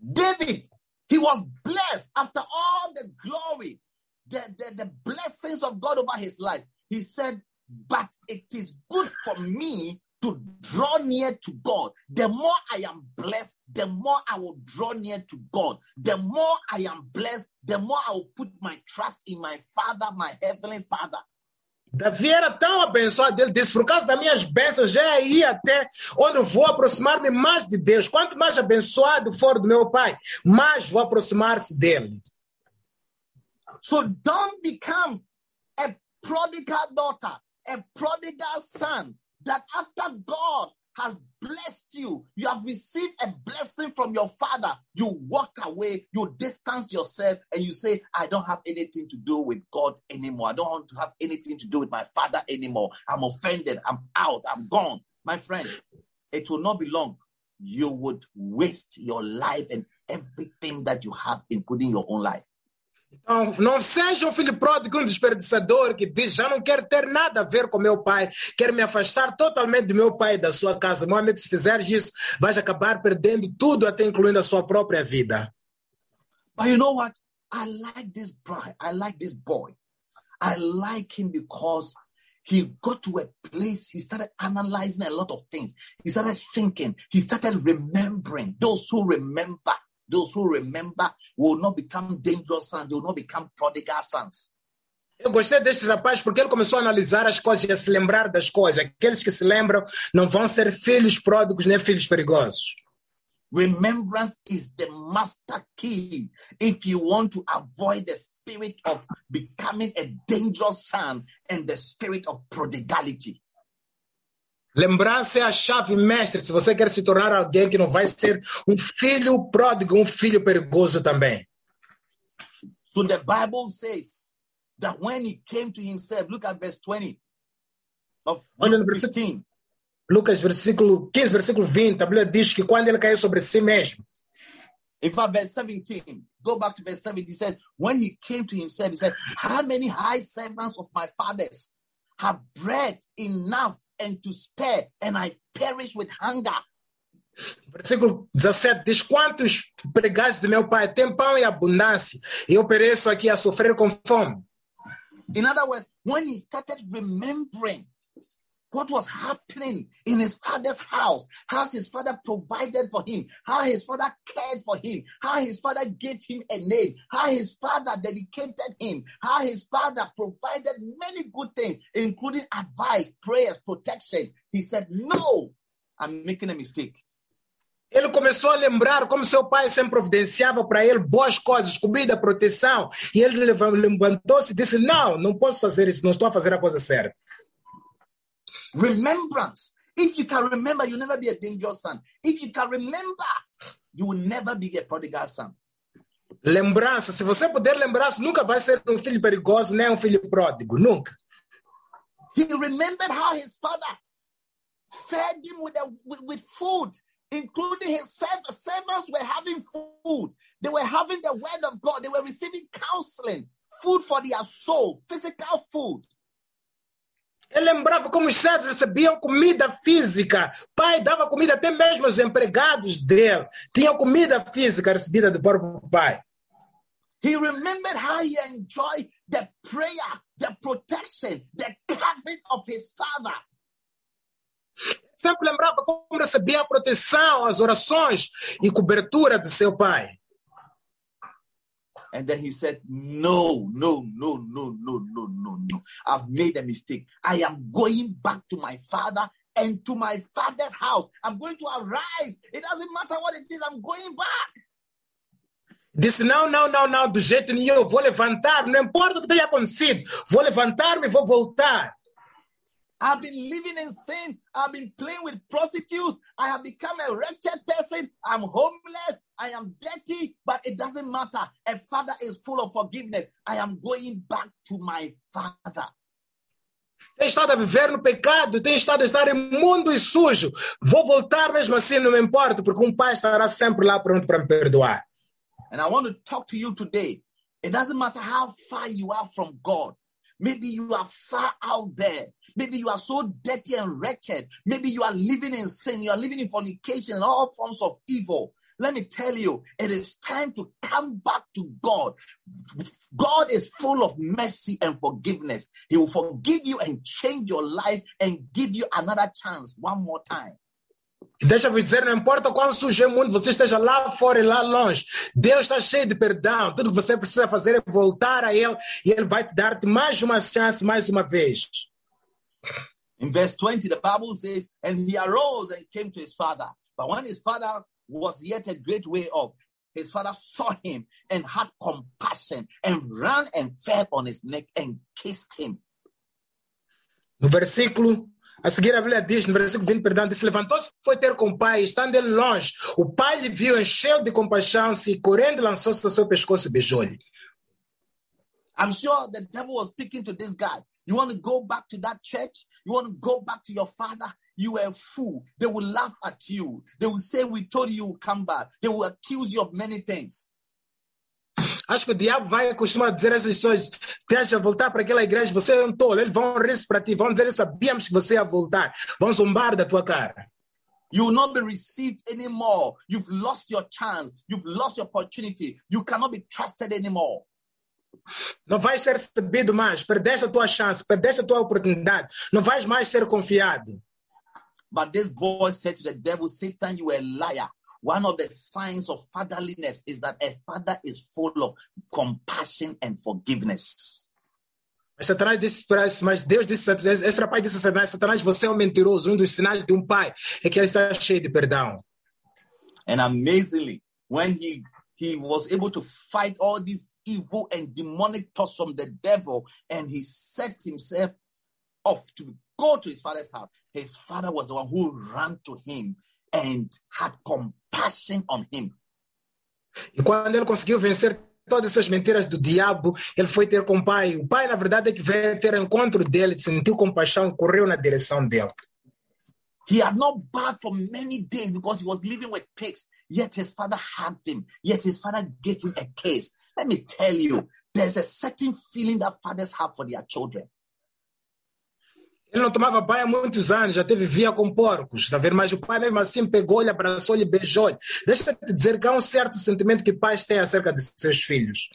David, he was blessed after all the glory, the, the, the blessings of God over his life. He said, but it is good for me to draw near to God. The more I am blessed, the more I will draw near to God. The more I am blessed, the more I will put my trust in my Father, my Heavenly Father. Davi era tão abençoado, ele disse, por causa das minhas bênçãos, já é aí até onde vou aproximar-me mais de Deus. Quanto mais abençoado for do meu Pai, mais vou aproximar-se dele. So don't become a prodigal daughter, a prodigal son, that after God has blessed you, you have received a blessing from your Father, you walk away, you distance yourself, and you say, I don't have anything to do with God anymore. I don't want to have anything to do with my Father anymore. I'm offended. I'm out. I'm gone. My friend, it will not be long. You would waste your life and everything that you have, including your own life. Então, não seja um filho pródigo, um desperdiçador que diz, já não quero ter nada a ver com meu pai, quero me afastar totalmente do meu pai e da sua casa. Meu amigo, se fizeres isso, vais acabar perdendo tudo, até incluindo a sua própria vida. But you know what? I like this bride. I like this boy. I like him because he got to a place, he started analyzing a lot of things. He started thinking. He started remembering. Those who remember. Those who remember will not become dangerous sons, they will not become prodigal sons. Eu gostei deste rapaz porque ele começou a analisar as coisas e a se lembrar das coisas. Aqueles que se lembram não vão ser filhos pródigos nem filhos perigosos. Remembrance is the master key if you want to avoid the spirit of becoming a dangerous son and the spirit of prodigality. Lembrança é a chave mestre se você quer se tornar alguém que não vai ser um filho pródigo, um filho perigoso também. So the Bible says that when he came to himself, look at verse twenty of Luke fifteen. Lucas, versículo quinze, versículo vinte, a Bíblia diz que quando ele caiu sobre si mesmo. In fact, verse seventeen, go back to verse seventeen, he said, when he came to himself, he said, how many high servants of my fathers have bread enough and to spare, and I perish with hunger? Versículo dezessete diz, quantos empregados de meu pai têm pão e abundância, e eu pereço aqui a sofrer com fome. In other words, when he started remembering what was happening in his father's house, how his father provided for him, how his father cared for him, how his father gave him a name, how his father dedicated him, how his father provided many good things, including advice, prayers, protection. He said, no, I'm making a mistake. Ele começou a lembrar como seu pai sempre providenciava para ele boas coisas, comida, proteção. E ele levantou-se e disse, não, não posso fazer isso, não estou a fazer a coisa certa. Remembrance. If you can remember, you'll never be a dangerous son. If you can remember, you will never be a prodigal son. Lembrança. Se você puder lembrar, nunca vai ser um filho perigoso, nem um filho pródigo. Nunca. He remembered how his father fed him with, a, with, with food. Including his servants, servants were having food. They were having the word of God. They were receiving counseling, food for their soul, physical food. Ele lembrava como os servos recebiam comida física. Pai dava comida até mesmo aos empregados dele. Tinha comida física recebida do próprio pai. He remembered how he enjoyed the prayer, the protection, the covering of his father. Sempre lembrava como recebia a proteção, as orações e cobertura de seu pai. And then he said, no, no, no, no, no, no, no, no. I've made a mistake. I am going back to my father and to my father's house. I'm going to arise. It doesn't matter what it is. I'm going back. Disse, não, não, não, não, do jeito nenhum. Eu vou levantar, não importa o que tenha acontecido. Vou levantar-me e vou voltar. I've been living in sin. I've been playing with prostitutes. I have become a wretched person. I'm homeless. I am dirty, but it doesn't matter. A father is full of forgiveness. I am going back to my father. Tem estado a viver no pecado. Tem estado a estar imundo e sujo. Vou voltar mesmo assim, não me importa, porque um pai estará sempre lá pronto para me perdoar. And I want to talk to you today. It doesn't matter how far you are from God. Maybe you are far out there. Maybe you are so dirty and wretched. Maybe you are living in sin. You are living in fornication and all forms of evil. Let me tell you, it is time to come back to God. God is full of mercy and forgiveness. He will forgive you and change your life and give you another chance one more time. Deixa-me dizer, não importa quão sujo é o mundo, você esteja lá fora e lá longe, Deus está cheio de perdão. Tudo que você precisa fazer é voltar a Ele e Ele vai te dar mais uma chance, mais uma vez. In verse twenty, the Bible says, and he arose and came to his father. But when his father was yet a great way off, his father saw him and had compassion and ran and fell on his neck and kissed him. No versículo a seguir, a Bíblia diz, no versículo vinte, perdão, disse, levantou-se e foi ter com o pai, estando ele longe. O pai lhe viu, encheu de compaixão-se e correndo lançou-se ao seu pescoço e beijou-lhe. I'm sure the devil was speaking to this guy. You want to go back to that church? You want to go back to your father? You are a fool. They will laugh at you. They will say, we told you you come back. They will accuse you of many things. Acho que o diabo vai acostumar a dizer a essas pessoas, deixa voltar para aquela igreja, você é um tolo. Eles vão rir para ti, vão dizer, sabíamos que você ia voltar. Vão zombar da tua cara. You will not be received anymore. You've lost your chance. You've lost your opportunity. You cannot be trusted anymore. Não vais ser recebido mais. Perdeste a tua chance, perdeste a tua oportunidade. Não vais mais ser confiado. But this boy said to the devil, Satan, you are a liar. One of the signs of fatherliness is that a father is full of compassion and forgiveness. Satanás disse para isso, mas Deus disse, esse rapaz disse a Satanás, Satanás, você é um mentiroso. Um dos sinais de um pai é que ele está cheio de perdão. And amazingly, when he he was able to fight all these evil and demonic thoughts from the devil, and he set himself off to go to his father's house, his father was the one who ran to him and had compassion on him. E quando ele conseguiu vencer todas essas mentiras do diabo, ele foi ter com o pai. O pai, na verdade, é que veio ter encontro dele, sentiu compaixão, correu na direção dele. He had not bathed for many days because he was living with pigs. Yet his father hugged him. Yet his father gave him a kiss. Let me tell you, there's a certain feeling that fathers have for their children. Ele não tomava banho há muitos anos, já teve via com porcos, está a ver? Mas o pai mesmo assim pegou-lhe, abraçou-lhe, beijou-lhe. Deixa-te dizer que há um certo sentimento que pais têm acerca de seus filhos.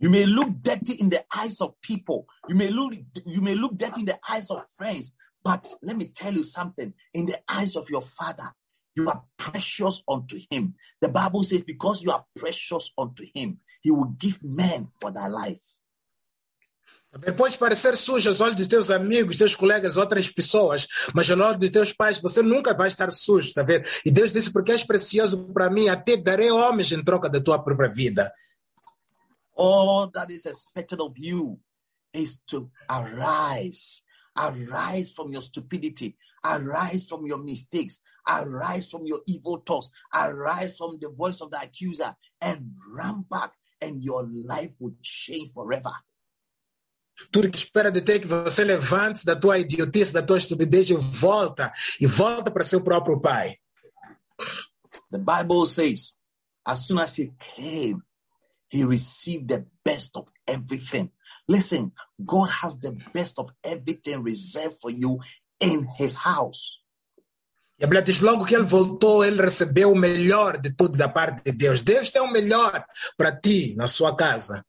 You may look dirty in the eyes of people. You may look, you may look dirty in the eyes of friends. But let me tell you something. In the eyes of your father, you are precious unto him. The Bible says, because you are precious unto him, he will give men for their life. Pode parecer sujo aos olhos dos teus amigos, teus colegas, outras pessoas, mas aos olhos dos teus pais você nunca vai estar sujo, está a ver? E Deus disse, porque és precioso para mim, até darei homens em troca da tua própria vida. All that is expected of you is to arise. Arise from your stupidity. Arise from your mistakes. Arise from your evil thoughts. Arise from the voice of the accuser and run back, and your life will change forever. Tudo que espera de ter que você levante da tua idiotice, da tua estupidez e volta, e volta para seu próprio pai. The Bible says, as soon as he came, he received the best of everything. Listen, God has the best of everything reserved for you in his house. E a Bíblia diz, logo que ele voltou, ele recebeu o melhor de tudo da parte de Deus. Deus tem o melhor para ti na sua casa.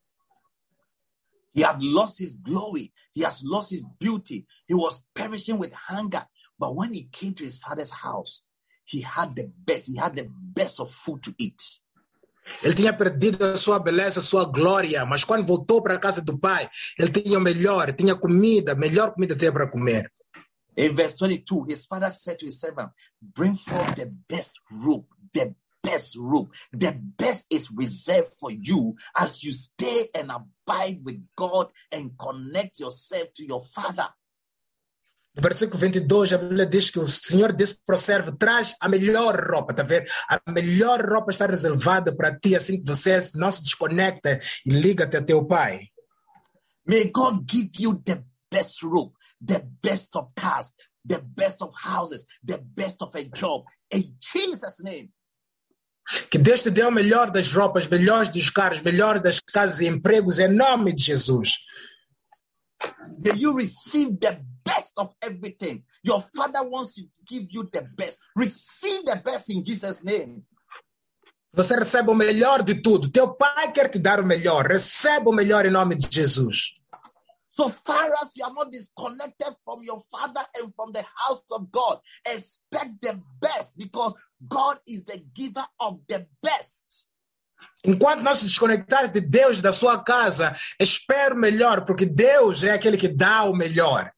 He had lost his glory. He has lost his beauty. He was perishing with hunger. But when he came to his father's house, he had the best. He had the best of food to eat. Ele tinha perdido a sua beleza, a sua glória. Mas quando voltou para a casa do pai, ele tinha o melhor. Tinha comida, melhor comida tinha para comer. In verse twenty-two, his father said to his servant, "Bring forth the best robe, the best robe. The best is reserved for you as you stay and abide with God and connect yourself to your Father." No versículo vinte e dois, a Bíblia diz que o Senhor disse para o servo, traz a melhor roupa, está a ver? A melhor roupa está reservada para ti, assim que você não se desconecta e liga-te a teu Pai. May God give you the best robe, the best of cars, the best of houses, the best of a job. In Jesus' name. Que Deus te dê o melhor das roupas, melhores dos carros, melhor das casas e empregos, em nome de Jesus. May you receive the best of everything. Your Father wants to give you the best. Receive the best in Jesus' name. Você recebe o melhor de tudo. Teu Pai quer te dar o melhor. Recebe o melhor em nome de Jesus. So far as you are not disconnected from your Father and from the house of God, expect the best because God is the giver of the best. Enquanto nós nos desconectarmos de Deus da sua casa, espere o melhor, porque Deus é aquele que dá o melhor.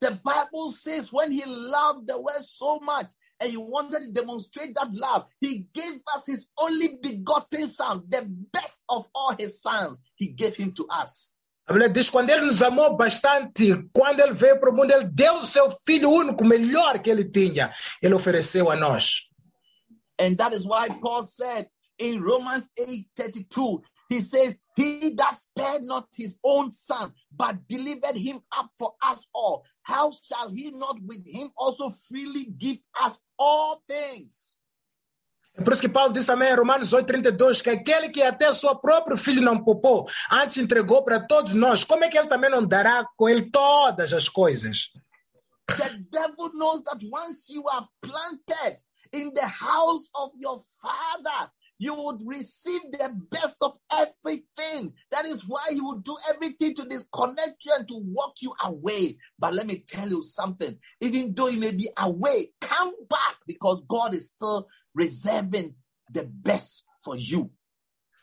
The Bible says when he loved the world so much and he wanted to demonstrate that love, he gave us his only begotten son, the best of all his sons. He gave him to us. A Bíblia diz, quando ele nos amou bastante, quando ele veio para o mundo, ele deu o seu filho único, o melhor que ele tinha. Ele ofereceu a nós. And that is why Paul said in Romans eight thirty-two, he says, "He that spared not his own son, but delivered him up for us all, how shall he not with him also freely give us all things?" É por isso que Paulo diz também em Romanos oito, trinta e dois, que aquele que até o seu próprio filho não poupou, antes entregou para todos nós, como é que ele também não dará com ele todas as coisas? The devil knows that once you are planted in the house of your father, you would receive the best of everything. That is why he would do everything to disconnect you and to walk you away. But let me tell you something. Even though you may be away, come back because God is still reserving the best for you.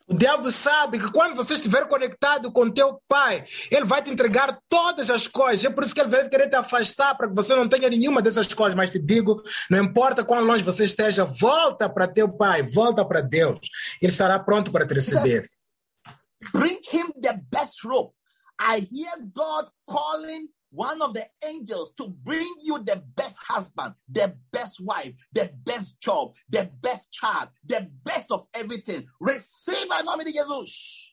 O diabo sabe que quando você estiver conectado com teu pai, ele vai te entregar todas as coisas. É por isso que ele vai querer te afastar, para que você não tenha nenhuma dessas coisas. Mas te digo, não importa quão longe você esteja, volta para teu pai, volta para Deus. Ele estará pronto para te receber. Bring him the best robe. I hear God calling one of the angels to bring you the best husband, the best wife, the best job, the best child, the best of everything. Receive a nome de Jesus.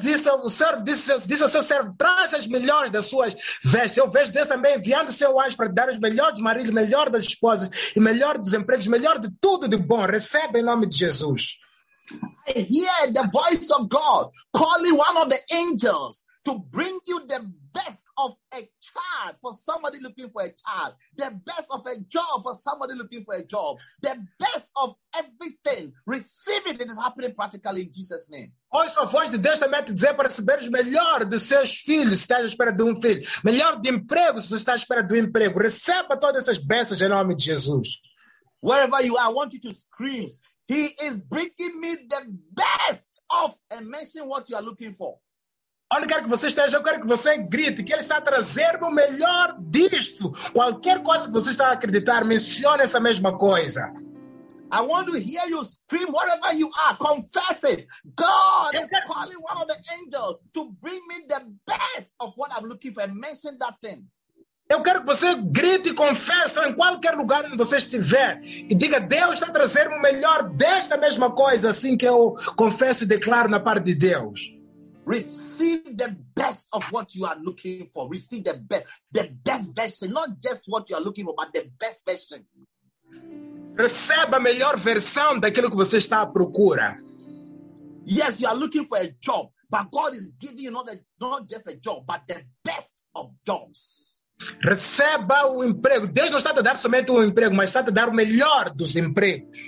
Diz o servo, disse, disse ao seu servo, traz as melhores das suas vestes. Eu vejo Deus também enviando o seu anjo para dar os melhores do marido, o melhor das esposas, e melhor dos empregos, melhor de tudo de bom. Recebe em nome de Jesus. I hear the voice of God calling one of the angels to bring you the best of a child for somebody looking for a child, the best of a job for somebody looking for a job, the best of everything. Receive it. It is happening practically in Jesus' name. Ouça a voz de Deus também te dizer para receberes melhor dos seus filhos, se estás à espera de um filho, melhor de emprego, se você está à espera de um emprego. Receba todas essas bênçãos em nome de Jesus. Wherever you are, I want you to scream, He is bringing me the best of, and mention what you are looking for. Onde quer que você esteja, eu quero que você grite que Ele está a trazer o melhor disto. Qualquer coisa que você está a acreditar, mencione essa mesma coisa. I want to hear you scream wherever you are. Confess it. God is calling one of the angels to bring me the best of what I'm looking for. Mention that thing. Eu quero que você grite e confesse em qualquer lugar onde você estiver. E diga, Deus está a trazer o melhor desta mesma coisa, assim que eu confesso e declaro na parte de Deus. Receive the best of what you are looking for. Receive the best, the best version, not just what you are looking for, but the best version. Receba a melhor versão daquilo que você está à procura. Yes, you are looking for a job, but God is giving you not, a, not just a job, but the best of jobs. Receba o emprego. Deus não está a dar somente um emprego, mas está a dar o melhor dos empregos.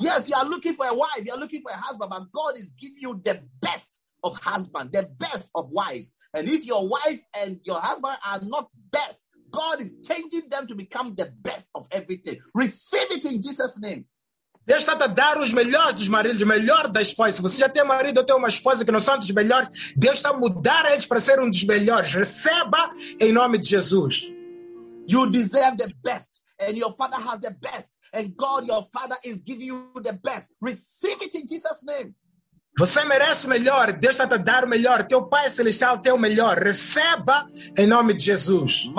Yes, you are looking for a wife, you are looking for a husband, but God is giving you the best of husband, the best of wives. And if your wife and your husband are not best, God is changing them to become the best of everything. Receive it in Jesus' name. Deus está a dar os melhores dos maridos, o melhor da esposa. Se você já tem marido ou tem uma esposa que não são dos melhores, Deus está a mudar eles para ser um dos melhores. Receba em nome de Jesus. You deserve the best, and your father has the best, and God, your father, is giving you the best. Receive it in Jesus' name. Você merece o melhor, Deus está a dar o melhor, teu Pai Celestial tem o melhor, receba em nome de Jesus.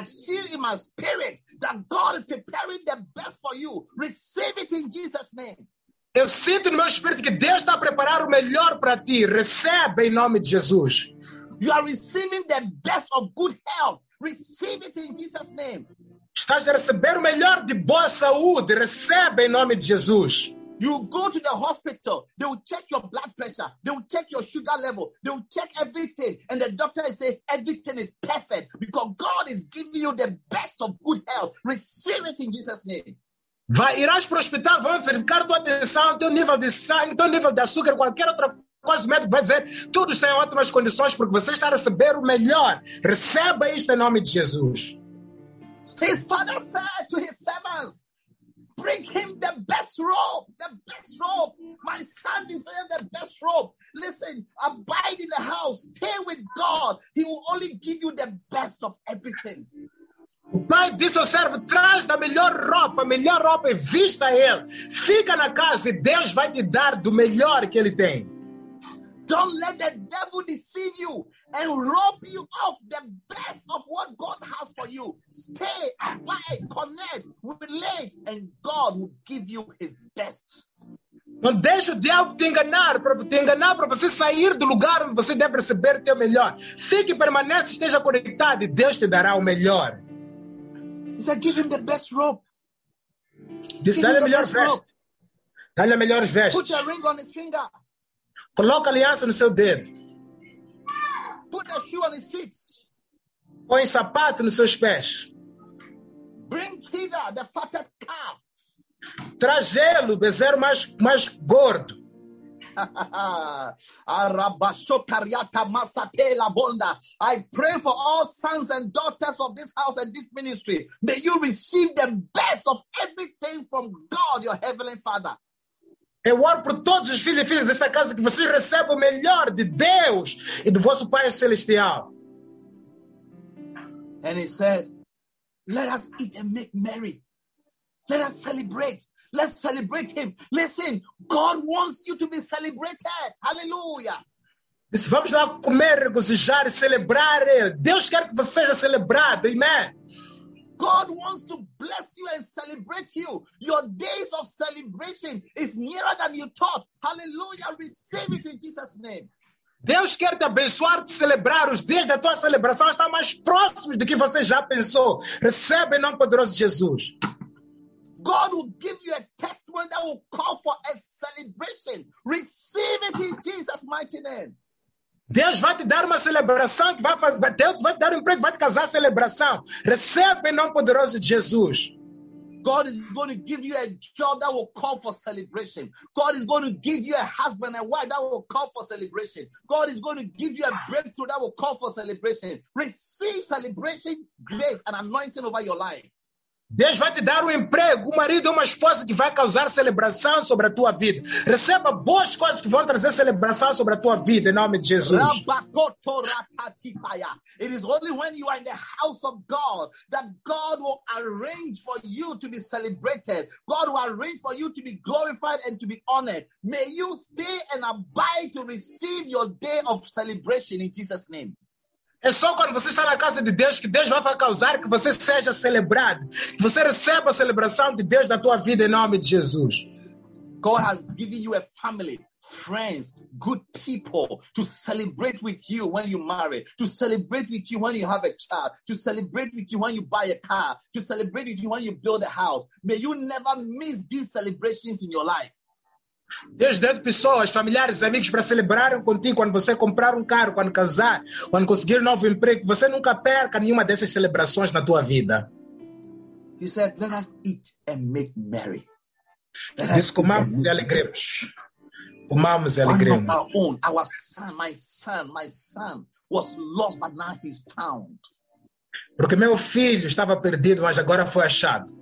I feel in my spirit that God is preparing the best for you. Receive it in Jesus' name. Eu sinto no meu espírito que Deus está a preparar o melhor para ti, receba em nome de Jesus. You are receiving the best of good health. Receive it in Jesus' name. Estás a receber o melhor de boa saúde, receba em nome de Jesus. You go to the hospital, they will check your blood pressure, they will check your sugar level, they will check everything, and the doctor will say everything is perfect because God is giving you the best of good health. Receive it in Jesus' name. Vai, irás para o hospital, vão verificar tua atenção, teu nível de sangue, teu nível de açúcar, qualquer outra coisa, o médico vai dizer, tudo está em ótimas condições porque você está a receber o melhor. Receba isto em nome de Jesus. His father said to his servants, bring him the best robe, the best robe. My son deserves the best robe. Listen, abide in the house. Stay with God. He will only give you the best of everything. O pai disse ao servo, traz da melhor roupa, a melhor roupa e vista ele. Fica na casa e Deus vai te dar do melhor que ele tem. Don't let the devil deceive you and rob you of the best of what God has for you. Stay, abide, connect, relate, and God will give you His best. Não deixe o diabo te enganar, para te enganar para você sair do lugar onde você deve receber o teu melhor. Fique permanente, esteja conectado e Deus te dará o melhor. He said, give him the best robe. Diz, dá-lhe a melhor veste. Dá-lhe a melhor veste. Put a ring on his finger. Coloca a aliança no seu dedo. Put a shoe on his feet. Põe sapato nos seus pés. Bring hither the fatted calf. Trazê-lo, bezerro mais, mais gordo. I pray for all sons and daughters of this house and this ministry. May you receive the best of everything from God, your heavenly Father. Eu oro por todos os filhos e filhas desta casa que vocês recebam o melhor de Deus e do vosso Pai Celestial. And he said, let us eat and make merry. Let us celebrate. Let's celebrate him. Listen, God wants you to be celebrated. Hallelujah. Disse, vamos lá comer, gozejar e celebrar. Deus quer que você seja celebrado. Amém. God wants to bless you and celebrate you. Your days of celebration is nearer than you thought. Hallelujah. Receive it in Jesus' name. Deus quer te abençoar, te celebrar. Os dias da tua celebração estão mais próximos do que você já pensou. Recebe em nome poderoso de Jesus. God will give you a testimony that will call for a celebration. Receive it in Jesus' mighty name. Deus vai te dar uma celebração que vai fazer. Deus vai te dar um emprego, vai te casar a celebração. Recebe em nome poderoso de Jesus. God is going to give you a job that will call for celebration. God is going to give you a husband and wife that will call for celebration. God is going to give you a breakthrough that will call for celebration. Receive celebration, grace, and anointing over your life. Deus vai te dar um emprego, um marido, uma esposa que vai causar celebração sobre a tua vida. Receba boas coisas que vão trazer celebração sobre a tua vida, em nome de Jesus. It is only when you are in the house of God that God will arrange for you to be celebrated. God will arrange for you to be glorified and to be honored. May you stay and abide to receive your day of celebration in Jesus' name. É só quando você está na casa de Deus que Deus vai causar que você seja celebrado. Que você receba a celebração de Deus na tua vida em nome de Jesus. God has given you a family, friends, good people to celebrate with you when you marry, to celebrate with you when you have a child, to celebrate with you when you buy a car, to celebrate with you when you build a house. May you never miss these celebrations in your life. Deus deu pessoas, familiares, amigos para celebrarem contigo quando você comprar um carro, quando casar, quando conseguir um novo emprego. Você nunca perca nenhuma dessas celebrações na tua vida. He said, let us eat and make merry. Ele disse, comamos e alegremos. Comamos e alegremos. One of our own, our son, my son, my son was lost, but now he's found. Porque meu filho estava perdido, mas agora foi achado.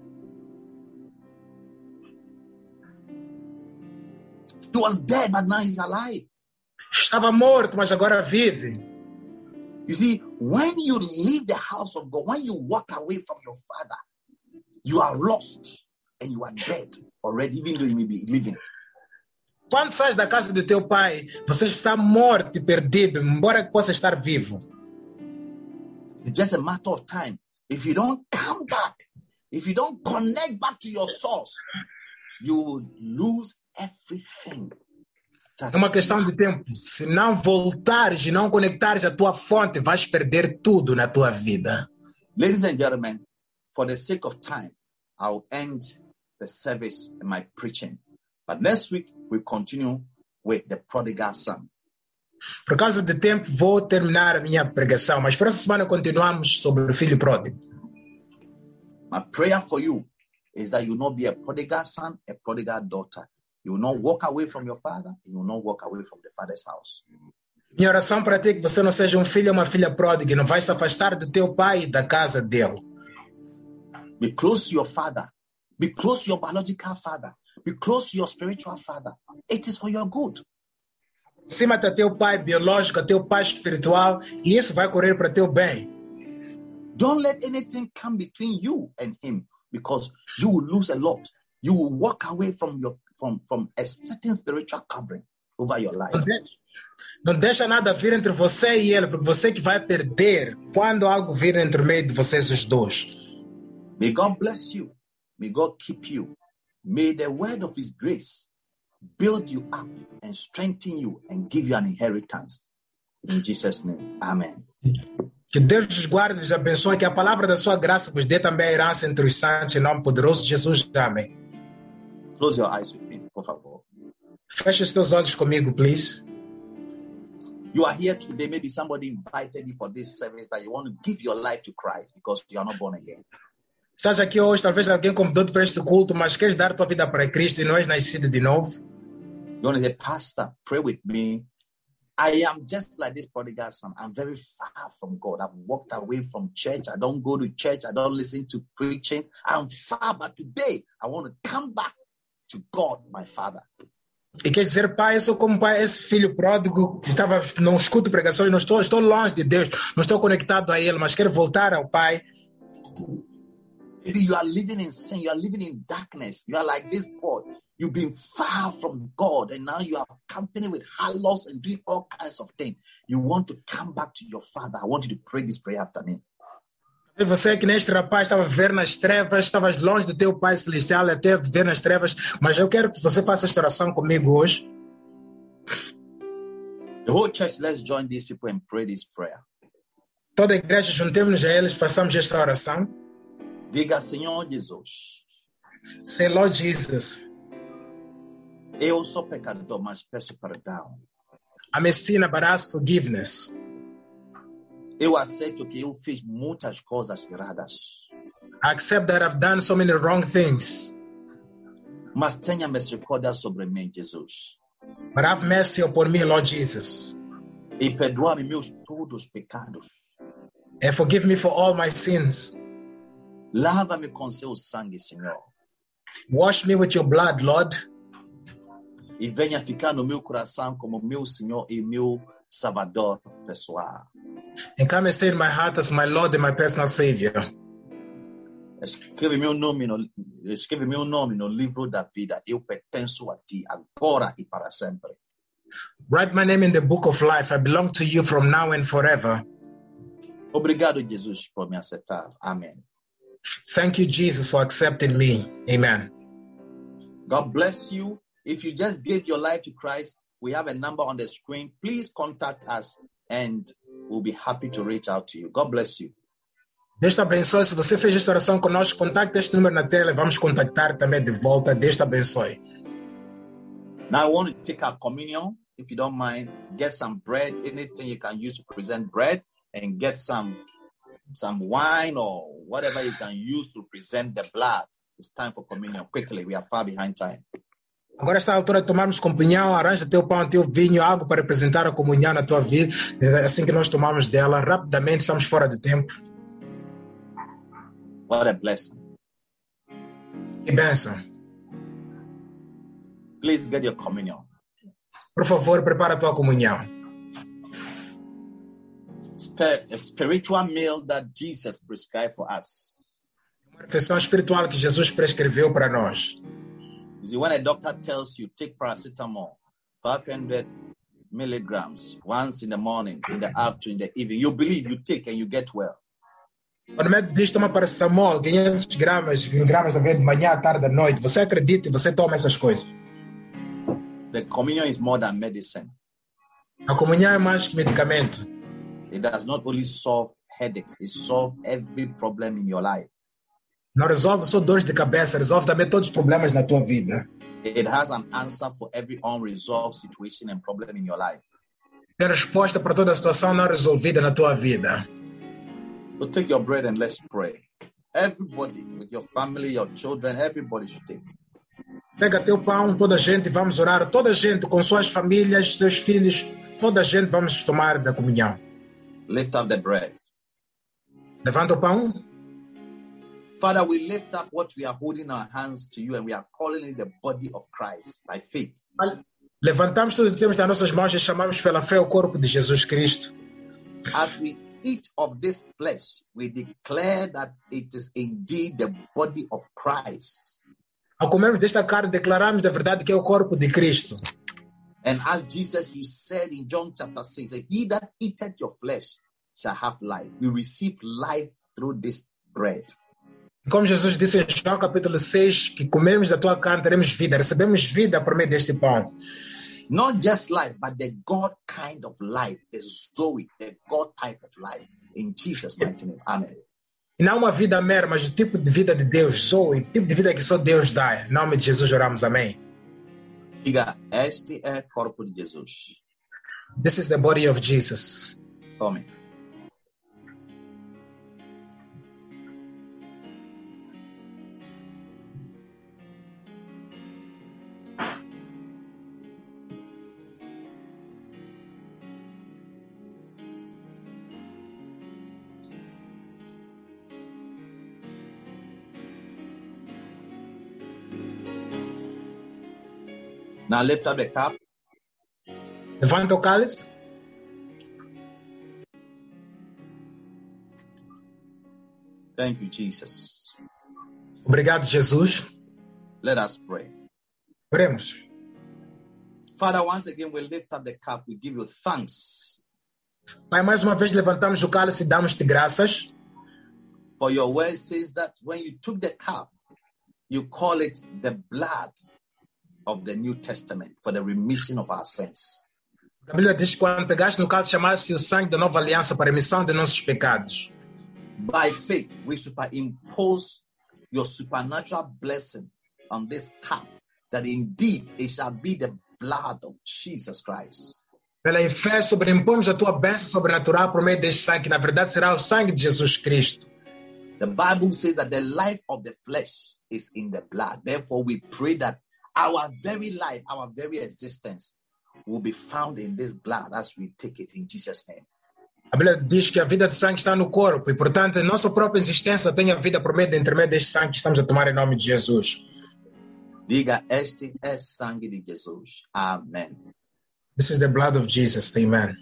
He was dead, but now he's alive. Estava morto, mas agora vive. You see, when you leave the house of God, when you walk away from your Father, you are lost and you are dead already, even though you may be living. Quando sais da casa do teu pai, você está morto e perdido, embora que possa estar vivo. It's just a matter of time. If you don't come back, if you don't connect back to your source, you will lose everything. É uma questão de tempo. Se não voltares e não conectares à tua fonte, vais perder tudo na tua vida. Ladies and gentlemen, for the sake of time, I'll end the service and my preaching. But next week, we continue with the prodigal son. Por causa de tempo, vou terminar a minha pregação, mas para essa semana continuamos sobre o filho pródigo. My prayer for you is that you will not be a prodigal son, a prodigal daughter. You will not walk away from your father. You will not walk away from the father's house. Minha oração para ti é que você não seja um filho ou uma filha pródiga e não vai se afastar do teu pai e da casa dele. Be close to your father. Be close to your biological father. Be close to your spiritual father. It is for your good. Aproxima-te a teu pai biológico, a teu pai espiritual, e isso vai correr para teu bem. Don't let anything come between you and him. Because you will lose a lot. You will walk away from your from, from a certain spiritual covering over your life. Não deixa nada vir entre você e ele, porque você que vai perder quando algo vir entre o meio de vocês os dois. May God bless you. May God keep you. May the word of His grace build you up and strengthen you and give you an inheritance. In Jesus' name, amen. Que Deus os guarde e os abençoe, que a palavra da sua graça vos dê também a herança entre os santos, em nome poderoso de Jesus, amém. Close your eyes with me, por favor. Feche os teus olhos comigo, please. You are here today, maybe somebody invited you for this service, but you want to give your life to Christ because you are not born again. Estás aqui hoje, talvez alguém convidou-te para este culto, mas queres dar tua vida para Cristo e não és nascido de novo? You want to say, Pastor, pray with me. I am just like this prodigal son. I'm very far from God. I've walked away from church. I don't go to church. I don't listen to preaching. I'm far, but today I want to come back to God, my Father. E quer dizer, pai, eu sou como pai, esse filho pródigo que estava, não escuto pregações, não estou, estou longe de Deus, não estou conectado a Ele, mas quero voltar ao Pai. Maybe you are living in sin. You are living in darkness. You are like this boy. You've been far from God, and now you are company with harlots and doing all kinds of things. You want to come back to your Father. I want you to pray this prayer after me. E você que neste rapaz estava a viver nas trevas, estavas longe do teu Pai Celestial, até a viver nas trevas, mas eu quero que você faça esta oração comigo hoje. The whole church, let's join these people and pray this prayer. Toda a igreja, juntemos-nos a eles, façamos esta oração. Diga, Senhor Jesus. Senhor Jesus. Eu sou pecador, mas peço perdão. I'm a sinner, but ask forgiveness. Eu aceito que eu fiz muitas coisas erradas. I accept that I've done so many wrong things. Mas tenha misericórdia sobre mim, Jesus. But have mercy upon me, Lord Jesus. E perdoa-me meus todos os pecados. And forgive me for all my sins. Lava-me com seu sangue, Senhor. Wash me with your blood, Lord. E venha ficar no meu coração como meu Senhor e meu Salvador pessoal. And come and stay in my heart as my Lord and my personal Savior. Escreve meu nome no, escreve meu nome no livro da vida. Eu pertenço a ti agora e para sempre. Write my name in the book of life. I belong to you from now and forever. Obrigado, Jesus, por me aceitar. Amém. Thank you, Jesus, for accepting me. Amen. God bless you. If you just gave your life to Christ, we have a number on the screen. Please contact us and we'll be happy to reach out to you. God bless you. Deus te abençoe. Se você fez esta oração conosco, contacte este número na tela e vamos contactar também de volta. Deus te abençoe. Now I want to take our communion. If you don't mind, get some bread, anything you can use to present bread, and get some some wine or whatever you can use to present the blood. It's time for communion. Quickly, we are far behind time. Agora está a altura de tomarmos comunhão. Arranja teu pão, teu vinho, algo para representar a comunhão na tua vida. Assim que nós tomamos dela, rapidamente, estamos fora de tempo. What a blessing. Que bênção. Please get your communion. Por favor, prepara a tua comunhão. A spiritual meal that Jesus prescribed for us. Uma refeição espiritual que Jesus prescreveu para nós. See, when a doctor tells you take paracetamol, five hundred milligrams, once in the morning, in the afternoon, in the evening, you believe, you take, and you get well. Quando o médico diz tomar paracetamol, quinhentos gramas, mil gramas de manhã, tarde, noite, você acredita e você toma essas coisas. The communion is more than medicine. A comunhão é mais que medicamento. It does not only solve headaches, it solves every problem in your life. Não resolve só dores de cabeça, resolve também todos os problemas na tua vida. It has an answer for every unresolved situation and problem in your life. Tem resposta para toda a situação não resolvida na tua vida. So take your bread and let's pray. Everybody, with your family, your children, everybody should take. Pega teu pão, toda a gente, vamos orar. Toda a gente, com suas famílias, seus filhos, toda a gente vamos tomar da comunhão. Lift up the bread. Levanta o pão. Father, we lift up what we are holding our hands to you and we are calling it the body of Christ by faith. Levantamos tudo que temos nas nossas mãos e chamamos pela fé o corpo de Jesus Cristo. As we eat of this flesh, we declare that it is indeed the body of Christ. Ao comermos desta carne, declaramos da verdade que é o corpo de Cristo. And as Jesus, you said in John chapter six, that he that eateth your flesh shall have life. We receive life through this bread. Como Jesus disse em João capítulo seis, que comemos da tua carne, teremos vida, recebemos vida por meio deste pão. Not just life, but the God kind of life, the Zoe, the God type of life, in Jesus' mighty name. Amen. E não uma vida mera, mas o tipo de vida de Deus, Zoe, o tipo de vida que só Deus dá. Em nome de Jesus oramos, amém. Diga, este é o corpo de Jesus. This is the body of Jesus. Amém. Now lift up the cup. Levanta o cálice. Thank you, Jesus. Obrigado, Jesus. Let us pray. Oremos. Father, once again, we lift up the cup. We give you thanks. Pai, mais uma vez levantamos o cálice e damos-te graças. For your word says that when you took the cup, you call it the blood of the New Testament for the remission of our sins. A Bíblia diz que quando pegaste no cálice, chamaste o sangue da nova aliança para a remissão de nossos pecados. By faith, we superimpose your supernatural blessing on this cup, that indeed it shall be the blood of Jesus Christ. Pela fé, sobrepomos a tua bênção sobrenatural por meio deste sangue, que na verdade será o sangue de Jesus Cristo. The Bible says that the life of the flesh is in the blood. Therefore, we pray that our very life, our very existence will be found in this blood as we take it in Jesus' name. A Bíblia diz que a vida do sangue está no corpo e, portanto, a nossa própria existência tem a vida por meio do intermédio deste sangue que estamos a tomar em nome de Jesus. Diga, este é sangue de Jesus. Amém. This is the blood of Jesus. Amen.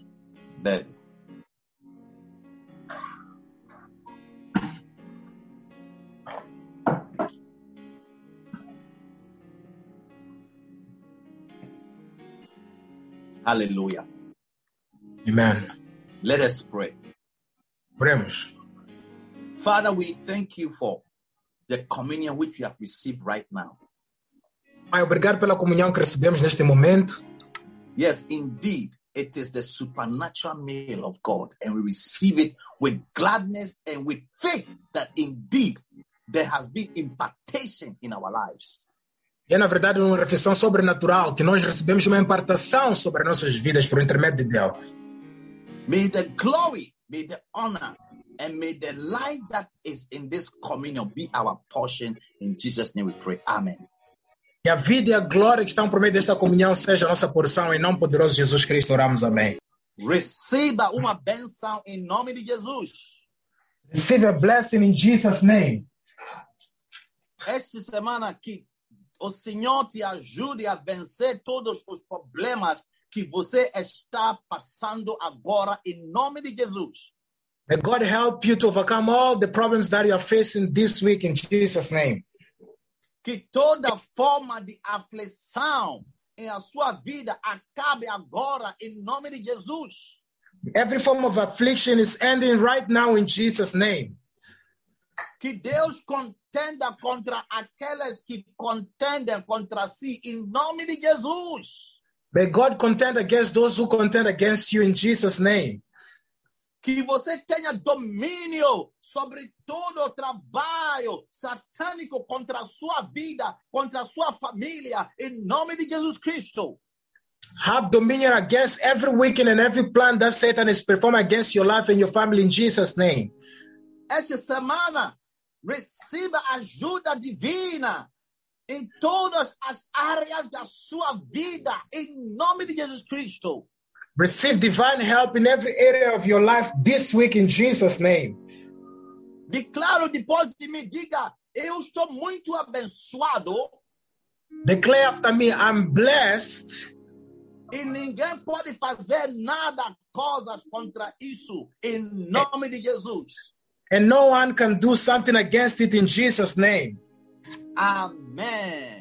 Bebe. Hallelujah. Amen. Let us pray. Oremos. Father, we thank you for the communion which we have received right now. Pai, obrigado pela comunhão que recebemos neste momento. Yes, indeed, it is the supernatural meal of God, and we receive it with gladness and with faith that indeed there has been impartation in our lives. É, na verdade, uma refeição sobrenatural, que nós recebemos uma impartação sobre as nossas vidas por intermédio de Deus. May the glory, may the honor, and may the life that is in this communion be our portion. In Jesus' name we pray. Amen. Que a vida e a glória que estão por meio desta comunhão seja a nossa porção, em nome poderoso de Jesus Cristo, oramos. Amém. Receba uma bênção em nome de Jesus. Receive a blessing in Jesus' name. Esta semana aqui, o Senhor te ajude a vencer todos os problemas que você está passando agora em nome de Jesus. May God help you to overcome all the problems that you are facing this week in Jesus' name. Que toda forma de aflição em a sua vida acabe agora em nome de Jesus. Every form of affliction is ending right now in Jesus' name. Que Deus contenda contra aqueles que contendem contra si, em nome de Jesus. May God contend against those who contend against you, in Jesus' name. Que você tenha domínio sobre todo o trabalho satânico contra a sua vida, contra a sua família, em nome de Jesus Cristo. Have dominion against every weekend and every plan that Satan is performing against your life and your family, in Jesus' name. Esta semana, receba ajuda divina em todas as áreas da sua vida, em nome de Jesus Cristo. Receive divine help in every area of your life this week, in Jesus' name. Declaro depois de mim, diga, eu estou muito abençoado. Declare after me, I'm blessed. E ninguém pode fazer nada, coisas contra isso, em nome de Jesus. And no one can do something against it, in Jesus' name. Amém.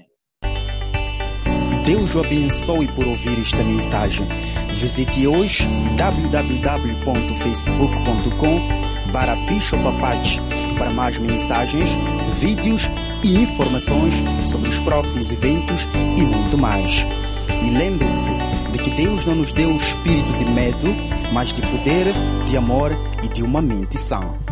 Deus o abençoe por ouvir esta mensagem. Visite hoje w w w dot facebook dot com barra Bishop Apache para mais mensagens, vídeos e informações sobre os próximos eventos e muito mais. E lembre-se de que Deus não nos deu o espírito de medo, mas de poder, de amor e de uma mente sã.